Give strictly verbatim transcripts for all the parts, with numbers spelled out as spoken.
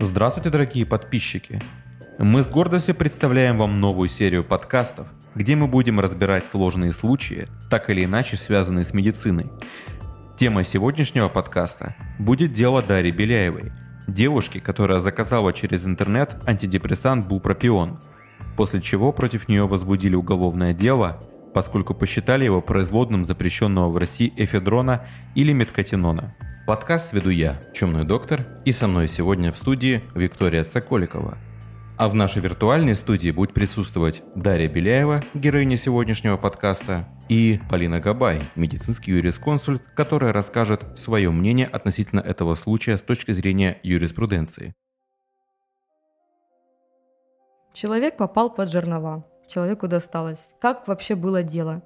Здравствуйте, дорогие подписчики! Мы с гордостью представляем вам новую серию подкастов, где мы будем разбирать сложные случаи, так или иначе связанные с медициной. Тема сегодняшнего подкаста будет дело Дарьи Беляевой, девушки, которая заказала через интернет антидепрессант Бупропион, после чего против нее возбудили уголовное дело, поскольку посчитали его производным запрещенного в России эфедрона или меткотинона. Подкаст веду я, Чумной доктор, и со мной сегодня в студии Виктория Соколикова. А в нашей виртуальной студии будет присутствовать Дарья Беляева, героиня сегодняшнего подкаста, и Полина Габай, медицинский юрисконсульт, которая расскажет свое мнение относительно этого случая с точки зрения юриспруденции. Человек попал под жернова, человеку досталось. Как вообще было дело?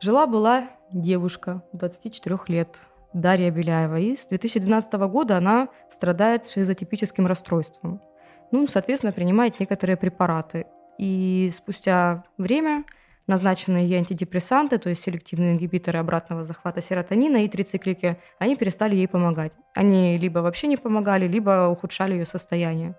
Жила-была девушка двадцати четырёх лет. Дарья Беляева. И с две тысячи двенадцатого года она страдает шизотипическим расстройством. Ну, соответственно, принимает некоторые препараты. И спустя время назначенные ей антидепрессанты, то есть селективные ингибиторы обратного захвата серотонина и трициклики, они перестали ей помогать. Они либо вообще не помогали, либо ухудшали ее состояние.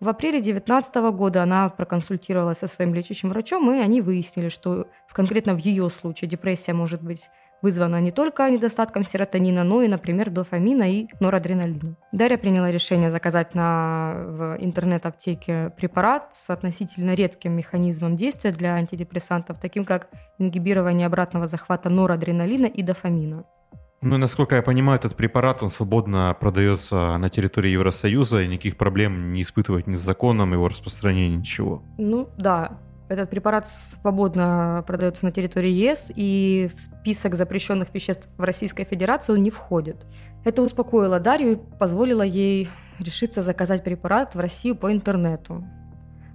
В апреле две тысячи девятнадцатого года она проконсультировалась со своим лечащим врачом, и они выяснили, что конкретно в ее случае депрессия может быть вызвана не только недостатком серотонина, но и, например, дофамина и норадреналина. Дарья приняла решение заказать на, в интернет-аптеке препарат с относительно редким механизмом действия для антидепрессантов, таким как ингибирование обратного захвата норадреналина и дофамина. Ну, насколько я понимаю, этот препарат, он свободно продается на территории Евросоюза, и никаких проблем не испытывать ни с законом его распространения, ничего. Ну, да. Этот препарат свободно продается на территории ЕС, и в список запрещенных веществ в Российской Федерации он не входит. Это успокоило Дарью и позволило ей решиться заказать препарат в Россию по интернету.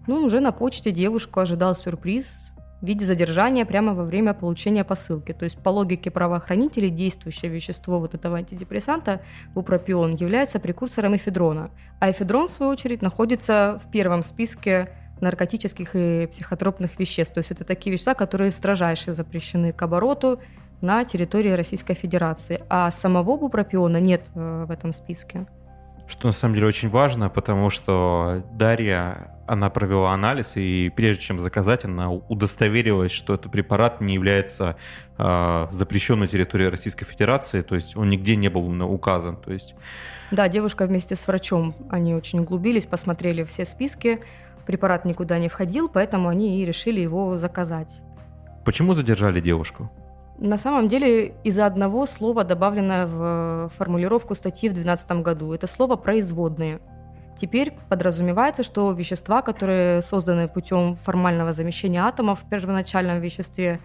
Ну, уже на почте девушку ожидал сюрприз в виде задержания прямо во время получения посылки. То есть по логике правоохранителей действующее вещество вот этого антидепрессанта, бупропион, является прекурсором эфедрона. А эфедрон, в свою очередь, находится в первом списке наркотических и психотропных веществ. То есть это такие вещества, которые строжайше запрещены к обороту на территории Российской Федерации. А самого бупропиона нет в этом списке. Что на самом деле очень важно, потому что Дарья, она провела анализ, и прежде чем заказать, она удостоверилась, что этот препарат не является э, запрещенной территорией Российской Федерации, то есть он нигде не был указан. То есть... Да, девушка вместе с врачом, они очень углубились, посмотрели все списки, препарат никуда не входил, поэтому они и решили его заказать. Почему задержали девушку? На самом деле из-за одного слова, добавленное в формулировку статьи в две тысячи двенадцатом году. Это слово «производные». Теперь подразумевается, что вещества, которые созданы путем формального замещения атомов в первоначальном веществе,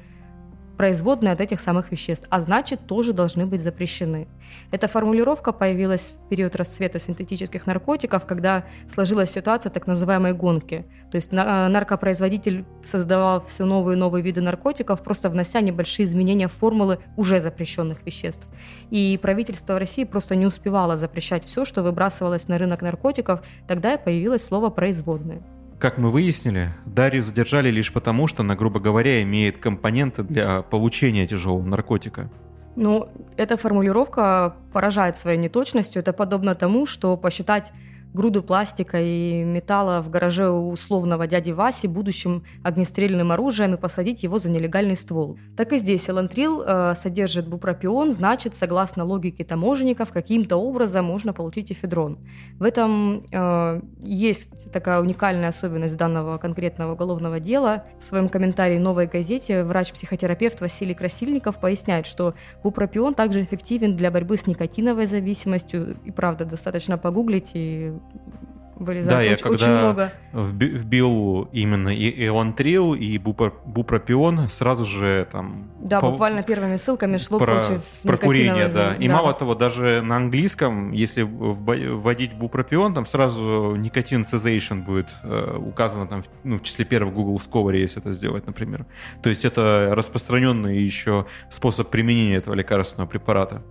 производные от этих самых веществ, а значит, тоже должны быть запрещены. Эта формулировка появилась в период расцвета синтетических наркотиков, когда сложилась ситуация так называемой гонки. То есть наркопроизводитель создавал все новые и новые виды наркотиков, просто внося небольшие изменения в формулы уже запрещенных веществ. И правительство России просто не успевало запрещать все, что выбрасывалось на рынок наркотиков, тогда и появилось слово «производные». Как мы выяснили, Дарью задержали лишь потому, что она, грубо говоря, имеет компоненты для получения тяжелого наркотика. Ну, эта формулировка поражает своей неточностью. Это подобно тому, что посчитать груду пластика и металла в гараже у условного дяди Васи будущим огнестрельным оружием и посадить его за нелегальный ствол. Так и здесь элантрил э, содержит бупропион, значит, согласно логике таможенников, каким-то образом можно получить эфедрон. В этом э, есть такая уникальная особенность данного конкретного уголовного дела. В своем комментарии «Новой газете» врач-психотерапевт Василий Красильников поясняет, что бупропион также эффективен для борьбы с никотиновой зависимостью. И правда, достаточно погуглить и вылезает. Да, я очень, когда очень много вбил именно и элантрил, и бупропион, сразу же там... Да, по... буквально первыми ссылками шло про, против про курение, да. да. И да. Мало того, даже на английском, если вводить бупропион, там сразу никотин cessation будет э, указано там, ну, в числе первых Google Scholar, если это сделать, например. То есть это распространенный еще способ применения этого лекарственного препарата.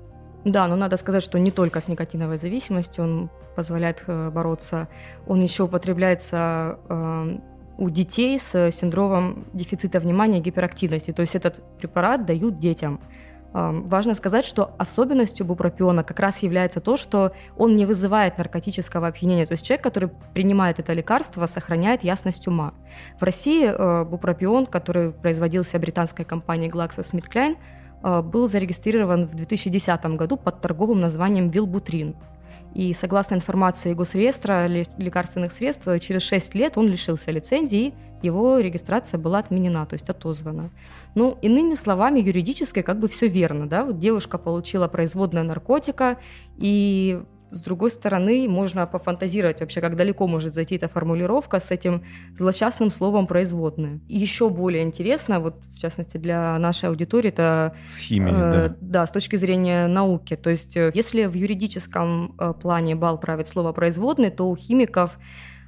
Да, но надо сказать, что не только с никотиновой зависимостью он позволяет бороться, он еще употребляется у детей с синдромом дефицита внимания и гиперактивности. То есть этот препарат дают детям. Важно сказать, что особенностью бупропиона как раз является то, что он не вызывает наркотического опьянения. То есть человек, который принимает это лекарство, сохраняет ясность ума. В России бупропион, который производился британской компанией GlaxoSmithKline, был зарегистрирован в две тысячи десятом году под торговым названием Вилбутрин. И согласно информации Госреестра лекарственных средств, через шесть лет он лишился лицензии, его регистрация была отменена, то есть отозвана. Ну, иными словами, юридически как бы все верно, да? Вот девушка получила производное наркотика, и с другой стороны можно пофантазировать вообще, как далеко может зайти эта формулировка с этим злосчастным словом «производное». Еще более интересно, вот в частности для нашей аудитории, это с, химией, э, да. Да, с точки зрения науки. То есть если в юридическом плане бал правит слово «производное», то у химиков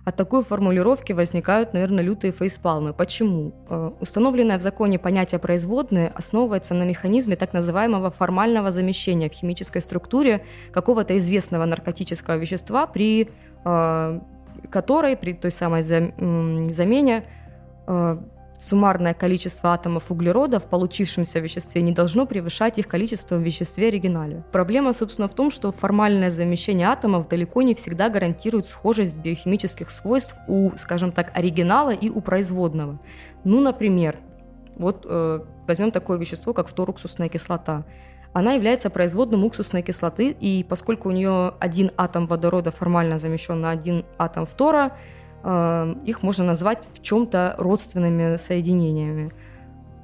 от такой формулировки возникают, наверное, лютые фейспалмы. Почему? Установленное в законе понятие «производные» основывается на механизме так называемого формального замещения в химической структуре какого-то известного наркотического вещества, при э, которой, при той самой замене, э, суммарное количество атомов углерода в получившемся веществе не должно превышать их количество в веществе оригинале. Проблема, собственно, в том, что формальное замещение атомов далеко не всегда гарантирует схожесть биохимических свойств у, скажем так, оригинала и у производного. Ну, например, вот э, возьмем такое вещество, как фторуксусная кислота. Она является производным уксусной кислоты, и поскольку у нее один атом водорода формально замещен на один атом фтора, их можно назвать в чем-то родственными соединениями.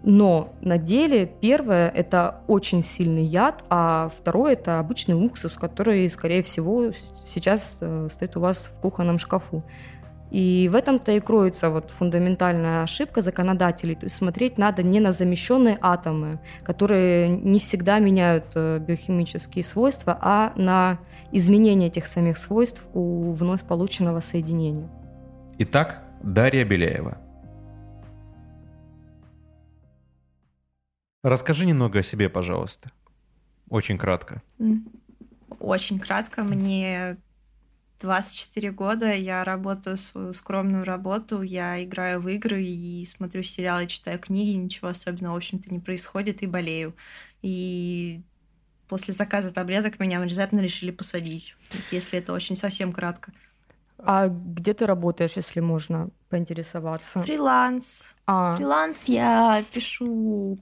Но на деле первое – это очень сильный яд, а второе – это обычный уксус, который, скорее всего, сейчас стоит у вас в кухонном шкафу. И в этом-то и кроется вот фундаментальная ошибка законодателей. То есть смотреть надо не на замещенные атомы, которые не всегда меняют биохимические свойства, а на изменение этих самих свойств у вновь полученного соединения. Итак, Дарья Беляева. Расскажи немного о себе, пожалуйста. Очень кратко. Очень кратко. Мне двадцать четыре года, я работаю свою скромную работу, я играю в игры и смотрю сериалы, читаю книги, ничего особенного, в общем-то, не происходит, и болею. И после заказа таблеток меня внезапно решили посадить, если это очень совсем кратко. А где ты работаешь, если можно поинтересоваться? Фриланс. А. Фриланс я пишу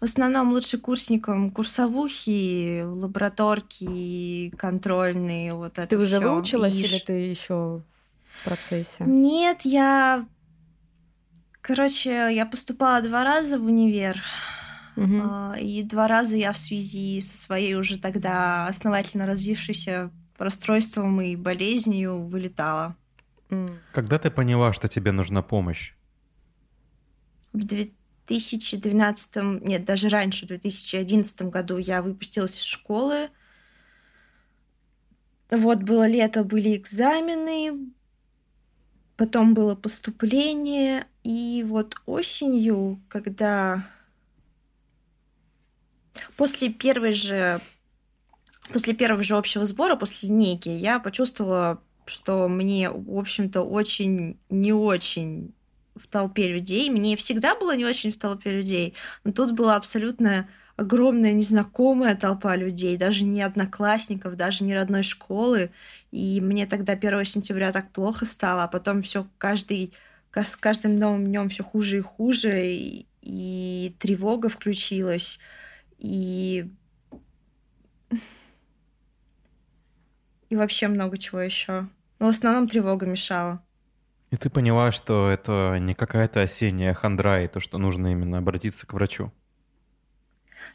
в основном лучшекурсникам курсовухи, лабораторки, контрольные, вот это всё. Ты уже всё выучилась и... или ты еще в процессе? Нет, я... Короче, я поступала два раза в универ. Угу. И два раза я в связи со своей уже тогда основательно развившейся расстройством и болезнью вылетала. Когда ты поняла, что тебе нужна помощь? В две тысячи двенадцатом, нет, даже раньше, в две тысячи одиннадцатом году я выпустилась из школы. Вот было лето, были экзамены, потом было поступление, и вот осенью, когда... После первой же... После первого же общего сбора, после линейки, я почувствовала, что мне, в общем-то, очень не очень в толпе людей. Мне всегда было не очень в толпе людей, но тут была абсолютно огромная незнакомая толпа людей, даже не одноклассников, даже не родной школы. И мне тогда первого сентября так плохо стало, а потом все каждый, с каждым новым днем все хуже и хуже, и, и тревога включилась, и... И вообще много чего еще. Но в основном тревога мешала. И ты поняла, что это не какая-то осенняя хандра, и то, что нужно именно обратиться к врачу.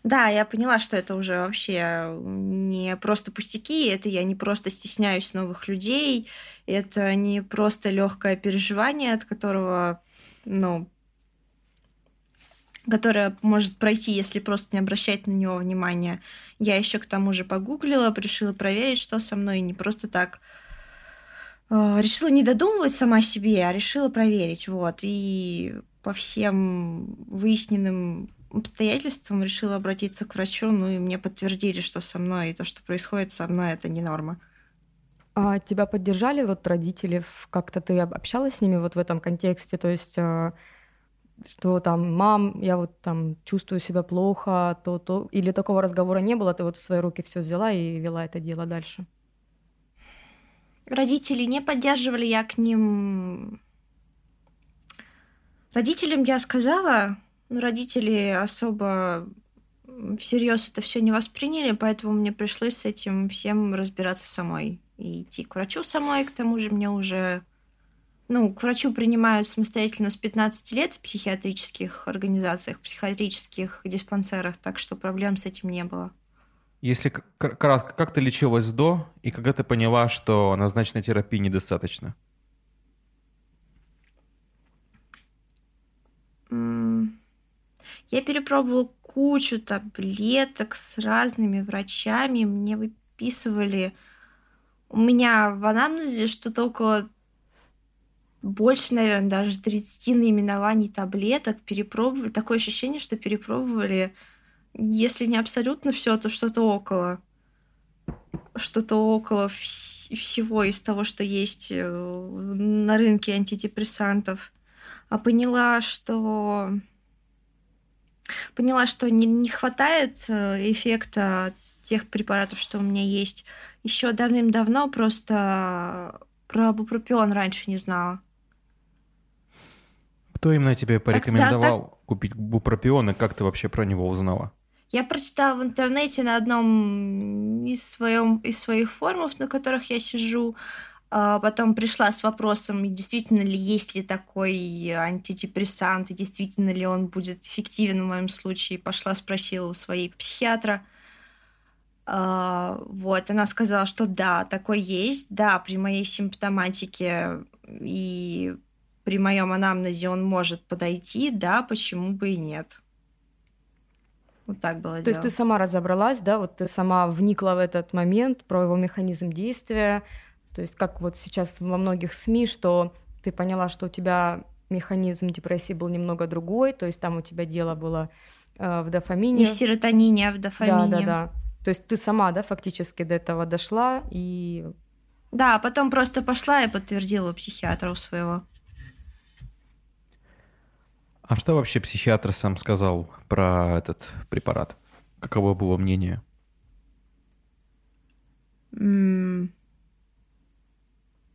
Да, я поняла, что это уже вообще не просто пустяки, это я не просто стесняюсь новых людей, это не просто легкое переживание, от которого, ну, которое может пройти, если просто не обращать на него внимания. Я еще к тому же погуглила, решила проверить, что со мной, не просто так. Решила не додумывать сама себе, а решила проверить. Вот. И по всем выясненным обстоятельствам решила обратиться к врачу, ну и мне подтвердили, что со мной, и то, что происходит со мной, это не норма. А тебя поддержали вот родители? Как-то ты общалась с ними вот в этом контексте? То есть, что там, мам, я вот там чувствую себя плохо, то-то? Или такого разговора не было? Ты вот в свои руки все взяла и вела это дело дальше? Родители не поддерживали, я к ним... Родителям я сказала, но родители особо всерьез это все не восприняли, поэтому мне пришлось с этим всем разбираться самой. И идти к врачу самой, к тому же мне уже... Ну, к врачу принимают самостоятельно с пятнадцати лет в психиатрических организациях, в психиатрических диспансерах, так что проблем с этим не было. Если кратко, как ты лечилась до, и когда ты поняла, что назначенной терапии недостаточно? Я перепробовала кучу таблеток с разными врачами. Мне выписывали... У меня в анамнезе что-то около... Больше, наверное, даже тридцати наименований таблеток перепробовали. Такое ощущение, что перепробовали... Если не абсолютно все, то что-то около. Что-то около всего из того, что есть на рынке антидепрессантов. А поняла, что... Поняла, что не, не хватает эффекта тех препаратов, что у меня есть. Еще давным-давно просто про бупропион раньше не знала. Кто именно тебе порекомендовал так, да, так... купить бупропион, и как ты вообще про него узнала? Я прочитала в интернете на одном из, своем, из своих форумов, на которых я сижу. Потом пришла с вопросом, действительно ли есть ли такой антидепрессант, и действительно ли он будет эффективен в моем случае. Пошла, спросила у своей психиатра. Вот, она сказала, что да, такой есть, да, при моей симптоматике и при моем анамнезе он может подойти, да, почему бы и нет. Вот так было дело. То есть ты сама разобралась, да, вот ты сама вникла в этот момент, про его механизм действия. То есть как вот сейчас во многих СМИ, что ты поняла, что у тебя механизм депрессии был немного другой, то есть там у тебя дело было э, в дофамине. Не в серотонине, а в дофамине. Да, да, да. То есть ты сама, да, фактически до этого дошла и... Да, потом просто пошла и подтвердила у психиатра у своего. А что вообще психиатр сам сказал про этот препарат? Каково было мнение? Mm.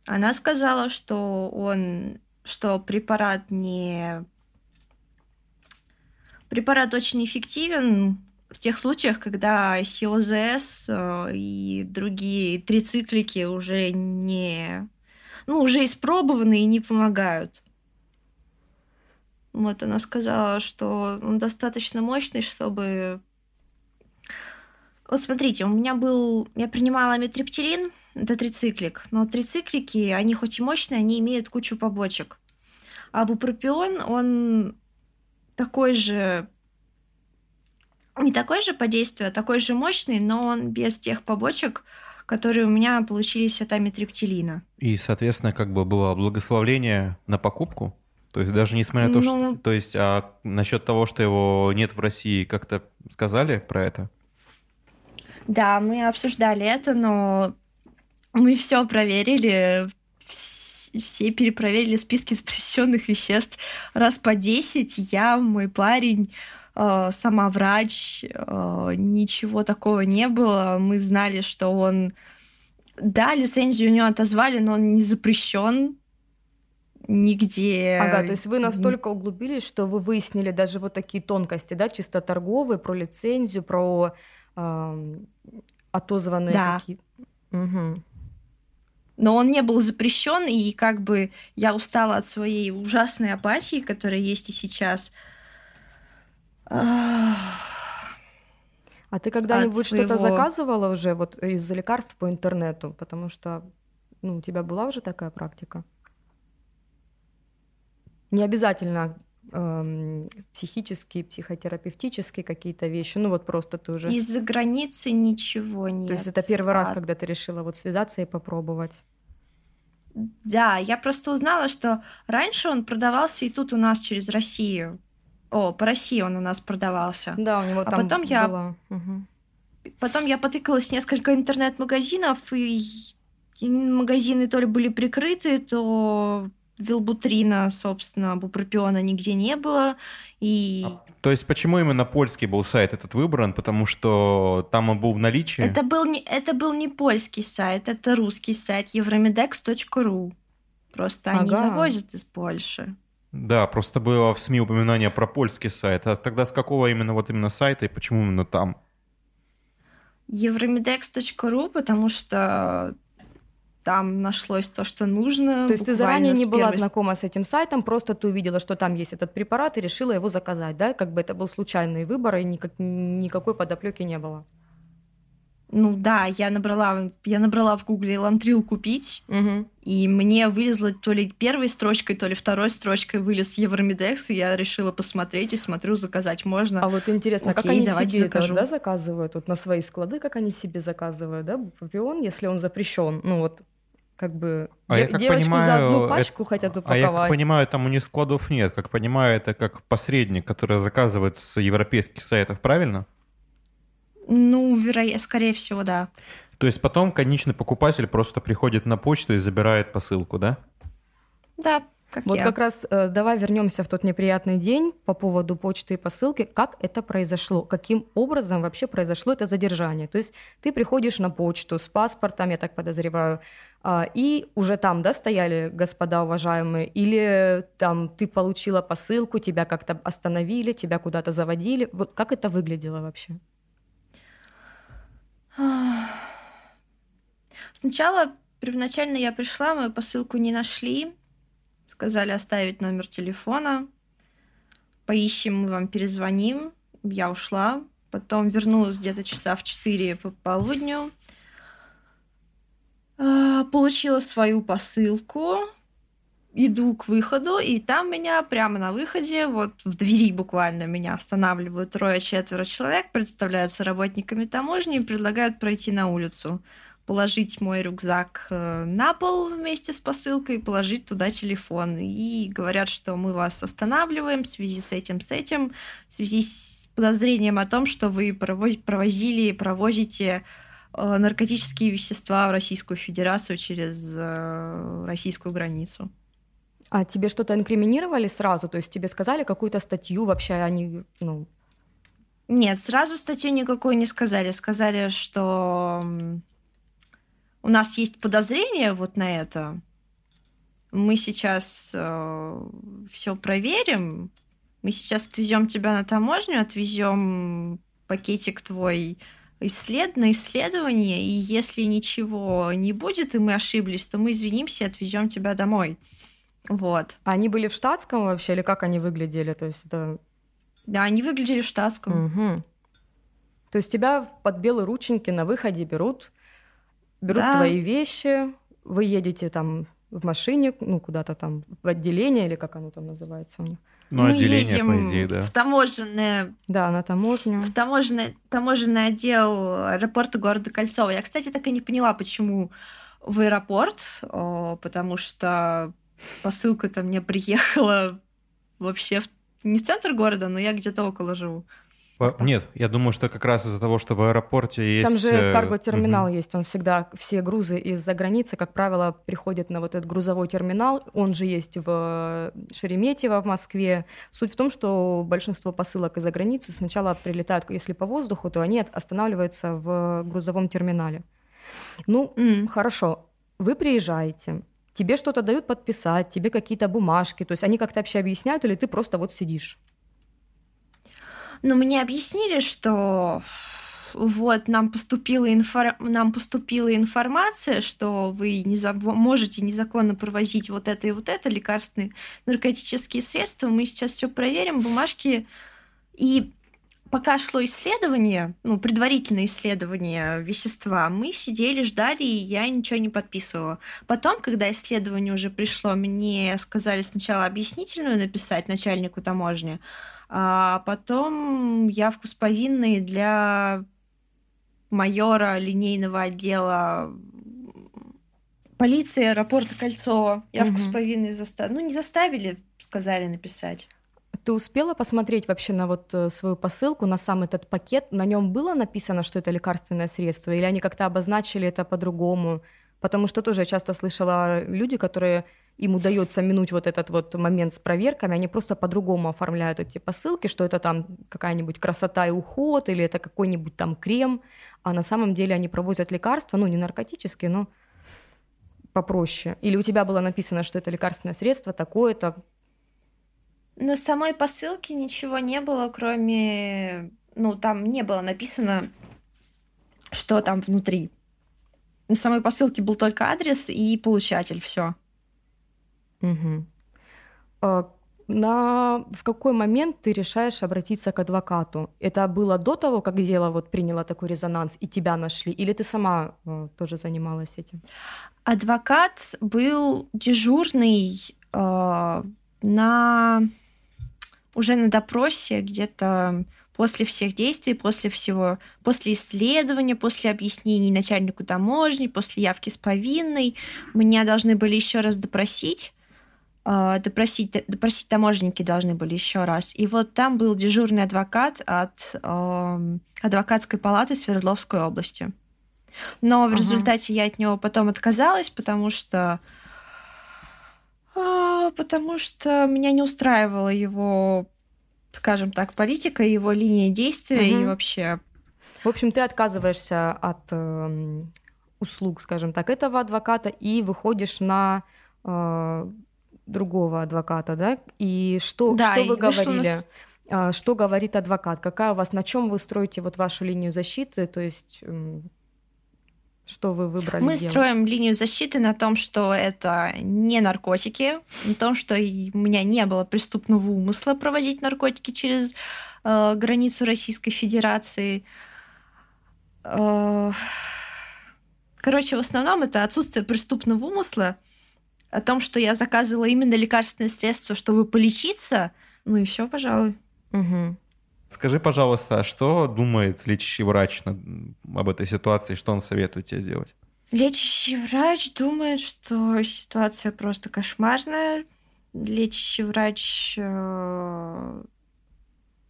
Она сказала, что он, что препарат не... Препарат очень эффективен в тех случаях, когда СИОЗС и другие трициклики уже не... Ну, уже испробованы и не помогают. Вот она сказала, что он достаточно мощный, чтобы... Вот смотрите, у меня был... Я принимала амитриптилин, это трициклик, но трициклики, они хоть и мощные, они имеют кучу побочек. А бупропион, он такой же... Не такой же по действию, а такой же мощный, но он без тех побочек, которые у меня получились от амитриптилина. И, соответственно, как бы было благословление на покупку? То есть даже несмотря на то, ну... что... То есть а насчет того, что его нет в России, как-то сказали про это? Да, мы обсуждали это, но мы все проверили, все перепроверили списки запрещенных веществ раз по десять. Я, мой парень, сама врач, ничего такого не было. Мы знали, что он... Да, лицензию у него отозвали, но он не запрещен нигде. Ага, то есть вы настолько углубились, что вы выяснили даже вот такие тонкости, да, чисто торговые, про лицензию, про... отозванные, да, такие. Угу. Но он не был запрещен, и как бы я устала от своей ужасной апатии, которая есть и сейчас. А ты когда-нибудь своего... что-то заказывала уже вот из-за лекарств по интернету? Потому что, ну, у тебя была уже такая практика? Не обязательно психические, психотерапевтические какие-то вещи, ну вот просто ты уже... Из-за границы ничего нет. То есть это первый а... раз, когда ты решила вот связаться и попробовать? Да, я просто узнала, что раньше он продавался и тут у нас через Россию. О, по России он у нас продавался. Да, у него там а потом было... Я... Угу. Потом я потыкалась в несколько интернет-магазинов, и магазины то ли были прикрыты, то Вилбутрина, собственно, Бупропиона нигде не было. И... То есть почему именно польский был сайт этот выбран? Потому что там он был в наличии? Это был не, это был не польский сайт, это русский сайт евромедекс точка ру. Просто ага. они завозят из Польши. Да, просто было в СМИ упоминание про польский сайт. А тогда с какого именно вот именно сайта и почему именно там? евромедекс точка ру, потому что там нашлось то, что нужно. То есть ты заранее не была знакома с этим сайтом, просто ты увидела, что там есть этот препарат и решила его заказать, да? Как бы это был случайный выбор и никак, никакой подоплеки не было. Ну да, я набрала, я набрала в Гугле «Элантрил купить», угу. и мне вылезла то ли первой строчкой, то ли второй строчкой вылез Евромедекс, и я решила посмотреть и смотрю, заказать можно. А вот интересно, окей, как они себе закажу. Это, да, заказывают? Вот на свои склады, как они себе заказывают, да, бупропион, если он запрещен? Ну вот, как бы, а дев- я как девочку понимаю, за одну пачку это... хотят упаковать. А я как понимаю, там у них складов нет. Как понимаю, это как посредник, который заказывает с европейских сайтов, правильно? Ну, веро... скорее всего, да. То есть потом конечный покупатель просто приходит на почту и забирает посылку, да? Да, как вот я. Вот как раз э, давай вернемся в тот неприятный день по поводу почты и посылки. Как это произошло? Каким образом вообще произошло это задержание? То есть ты приходишь на почту с паспортом, я так подозреваю, э, и уже там, да, стояли господа уважаемые? Или там ты получила посылку, тебя как-то остановили, тебя куда-то заводили? Вот как это выглядело вообще? Сначала, первоначально я пришла, мою посылку не нашли. Сказали оставить номер телефона. Поищем, мы вам перезвоним. Я ушла. Потом вернулась где-то часа в четыре по полудню. Получила свою посылку. Иду к выходу, и там меня прямо на выходе, вот в двери буквально меня останавливают трое-четверо человек, представляются работниками таможни и предлагают пройти на улицу, положить мой рюкзак на пол вместе с посылкой, положить туда телефон. И говорят, что мы вас останавливаем в связи с этим, с этим, в связи с подозрением о том, что вы провозили, провозите... наркотические вещества в Российскую Федерацию через российскую границу. А тебе что-то инкриминировали сразу? То есть тебе сказали какую-то статью вообще? Они, ну... Нет, сразу статью никакую не сказали. Сказали, что у нас есть подозрение вот на это. Мы сейчас э, все проверим. Мы сейчас отвезем тебя на таможню, отвезем пакетик твой Исслед... на исследование, и если ничего не будет, и мы ошиблись, то мы извинимся и отвезем тебя домой. Вот. А они были в штатском вообще, или как они выглядели? То есть это... Да, они выглядели в штатском. Угу. То есть тебя под белые рученьки на выходе берут, берут да. твои вещи, вы едете там в машине, ну, куда-то там в отделение, или как оно там называется у них. Ну, мы едем по идее, да. в таможенное... Да, на таможню. В таможенный, таможенный отдел аэропорта города Кольцова. Я, кстати, так и не поняла, почему в аэропорт, потому что посылка-то мне приехала вообще в... не в центр города, но я где-то около живу. Нет, я думаю, что как раз из-за того, что в аэропорте есть... Там же карго-терминал угу. есть, он всегда, все грузы из-за границы, как правило, приходят на вот этот грузовой терминал, он же есть в Шереметьево, в Москве. Суть в том, что большинство посылок из-за границы сначала прилетают, если по воздуху, то они останавливаются в грузовом терминале. Ну, mm. хорошо, вы приезжаете, тебе что-то дают подписать, тебе какие-то бумажки, то есть они как-то вообще объясняют, или ты просто вот сидишь? Ну, мне объяснили, что вот нам поступила, инфор... нам поступила информация, что вы не заб... можете незаконно провозить вот это и вот это, лекарственные наркотические средства. Мы сейчас все проверим, бумажки. И пока шло исследование, ну, предварительное исследование вещества, мы сидели, ждали, и я ничего не подписывала. Потом, когда исследование уже пришло, мне сказали сначала объяснительную написать начальнику таможни, а потом явку с повинной для майора линейного отдела полиции аэропорта Кольцова. Явку угу. с повинной заставили. Ну, не заставили, сказали написать. Ты успела посмотреть вообще на вот свою посылку, на сам этот пакет? На нем было написано, что это лекарственное средство? Или они как-то обозначили это по-другому? Потому что тоже я часто слышала люди, которые им удается минуть вот этот вот момент с проверками, они просто по-другому оформляют эти посылки, что это там какая-нибудь красота и уход, или это какой-нибудь там крем, а на самом деле они провозят лекарства, ну, не наркотические, но попроще. Или у тебя было написано, что это лекарственное средство, такое-то. На самой посылке ничего не было, кроме... Ну, там не было написано, что там внутри. На самой посылке был только адрес и получатель, все. Угу. А на... В какой момент ты решаешь обратиться к адвокату? Это было до того, как дело вот приняло такой резонанс, и тебя нашли? Или ты сама тоже занималась этим? Адвокат был дежурный э, на... уже на допросе где-то после всех действий, после всего, после исследования, после объяснений начальнику таможни, после явки с повинной. Меня должны были еще раз допросить. Допросить, допросить таможенники должны были еще раз. И вот там был дежурный адвокат от э, адвокатской палаты Свердловской области. Но в ага. результате я от него потом отказалась, потому что, э, потому что меня не устраивала его, скажем так, политика, его линия действия ага. и вообще... В общем, ты отказываешься от э, услуг, скажем так, этого адвоката и выходишь на... Э, другого адвоката, да? И что, да, что вы и говорили? Нас... Что говорит адвокат? Какая у вас, на чем вы строите вот вашу линию защиты? То есть что вы выбрали? Мы делать? Строим линию защиты на том, что это не наркотики, на том, что у меня не было преступного умысла провозить наркотики через э, границу Российской Федерации. Э, короче, в основном это отсутствие преступного умысла, о том, что я заказывала именно лекарственные средства, чтобы полечиться, ну и все, пожалуй. Угу. Скажи, пожалуйста, а что думает лечащий врач об этой ситуации, что он советует тебе сделать? Лечащий врач думает, что ситуация просто кошмарная. Лечащий врач э,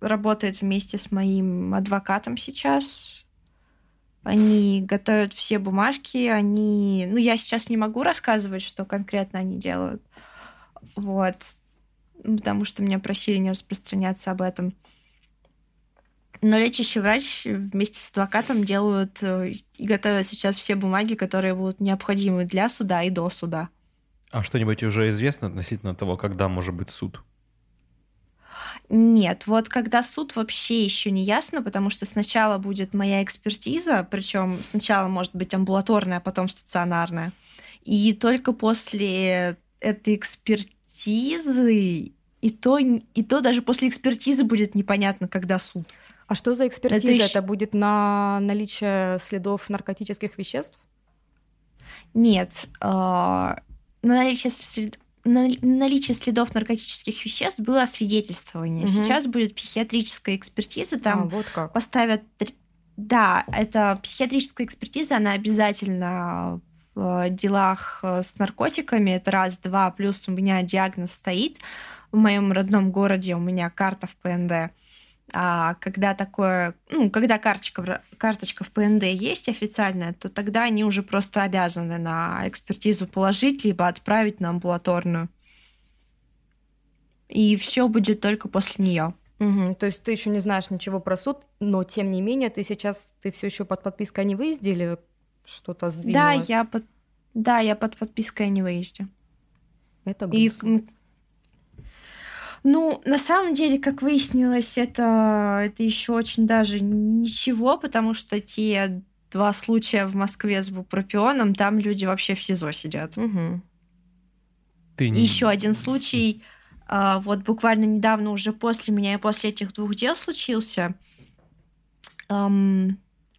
работает вместе с моим адвокатом сейчас. Они готовят все бумажки, они... Ну, я сейчас не могу рассказывать, что конкретно они делают. Вот. Потому что меня просили не распространяться об этом. Но лечащий врач вместе с адвокатом делают и готовят сейчас все бумаги, которые будут необходимы для суда и до суда. А что-нибудь уже известно относительно того, когда может быть суд? Нет, вот когда суд, вообще еще не ясно, потому что сначала будет моя экспертиза, причем сначала может быть амбулаторная, а потом стационарная. И только после этой экспертизы, и то, и то даже после экспертизы будет непонятно, когда суд. А что за экспертиза? Это, Это будет на наличие следов наркотических веществ? Нет, на наличие следов... наличие следов наркотических веществ было освидетельствование. Угу. Сейчас будет психиатрическая экспертиза, там а, вот как. Поставят... Да, это психиатрическая экспертиза, она обязательно в делах с наркотиками. Это раз-два, плюс у меня диагноз стоит. В моем родном городе у меня карта в ПНД. А когда такое... Ну, когда карточка, карточка в ПНД есть официальная, то тогда они уже просто обязаны на экспертизу положить, либо отправить на амбулаторную. И все будет только после нее. Угу. То есть ты еще не знаешь ничего про суд, но тем не менее ты сейчас... Ты все еще под подпиской о невыезде или что-то сдвинулось? Да, я под, да, я под подпиской о невыезде. Это грустно. И... Ну, на самом деле, как выяснилось, это, это еще очень даже ничего, потому что те два случая в Москве с бупропионом, там люди вообще в СИЗО сидят. Угу. Ты не... Еще один случай, вот буквально недавно уже после меня и после этих двух дел случился.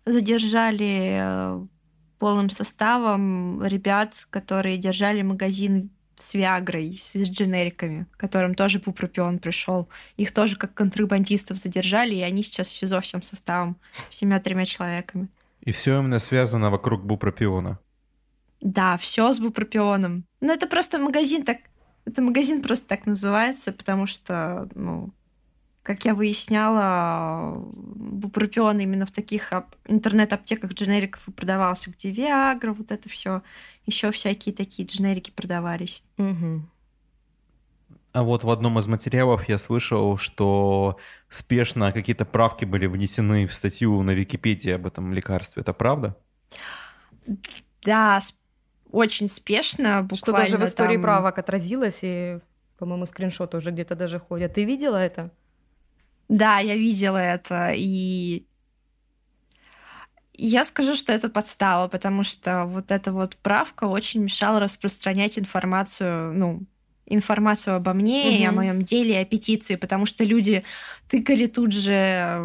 Задержали полным составом ребят, которые держали магазин с Виагрой, с дженериками, которым тоже бупропион пришел. Их тоже как контрабандистов задержали, и они сейчас в СИЗО всем составом, всеми тремя человеками. И все именно связано вокруг бупропиона. Да, все с бупропионом. Но это просто магазин так... Это магазин просто так называется, потому что, ну, как я выясняла, бупропион именно в таких интернет-аптеках дженериков и продавался, где Виагра, вот это все. еще всякие такие дженерики продавались. Угу. А вот в одном из материалов я слышал, что спешно какие-то правки были внесены в статью на Википедии об этом лекарстве. Это правда? Да, очень спешно. Буквально что даже в истории там... правок отразилось, и, по-моему, скриншоты уже где-то даже ходят. Ты видела это? Да, я видела это, и... Я скажу, что это подстава, потому что вот эта вот правка очень мешала распространять информацию, ну, информацию обо мне, угу. и о моем деле, и о петиции, потому что люди тыкали тут же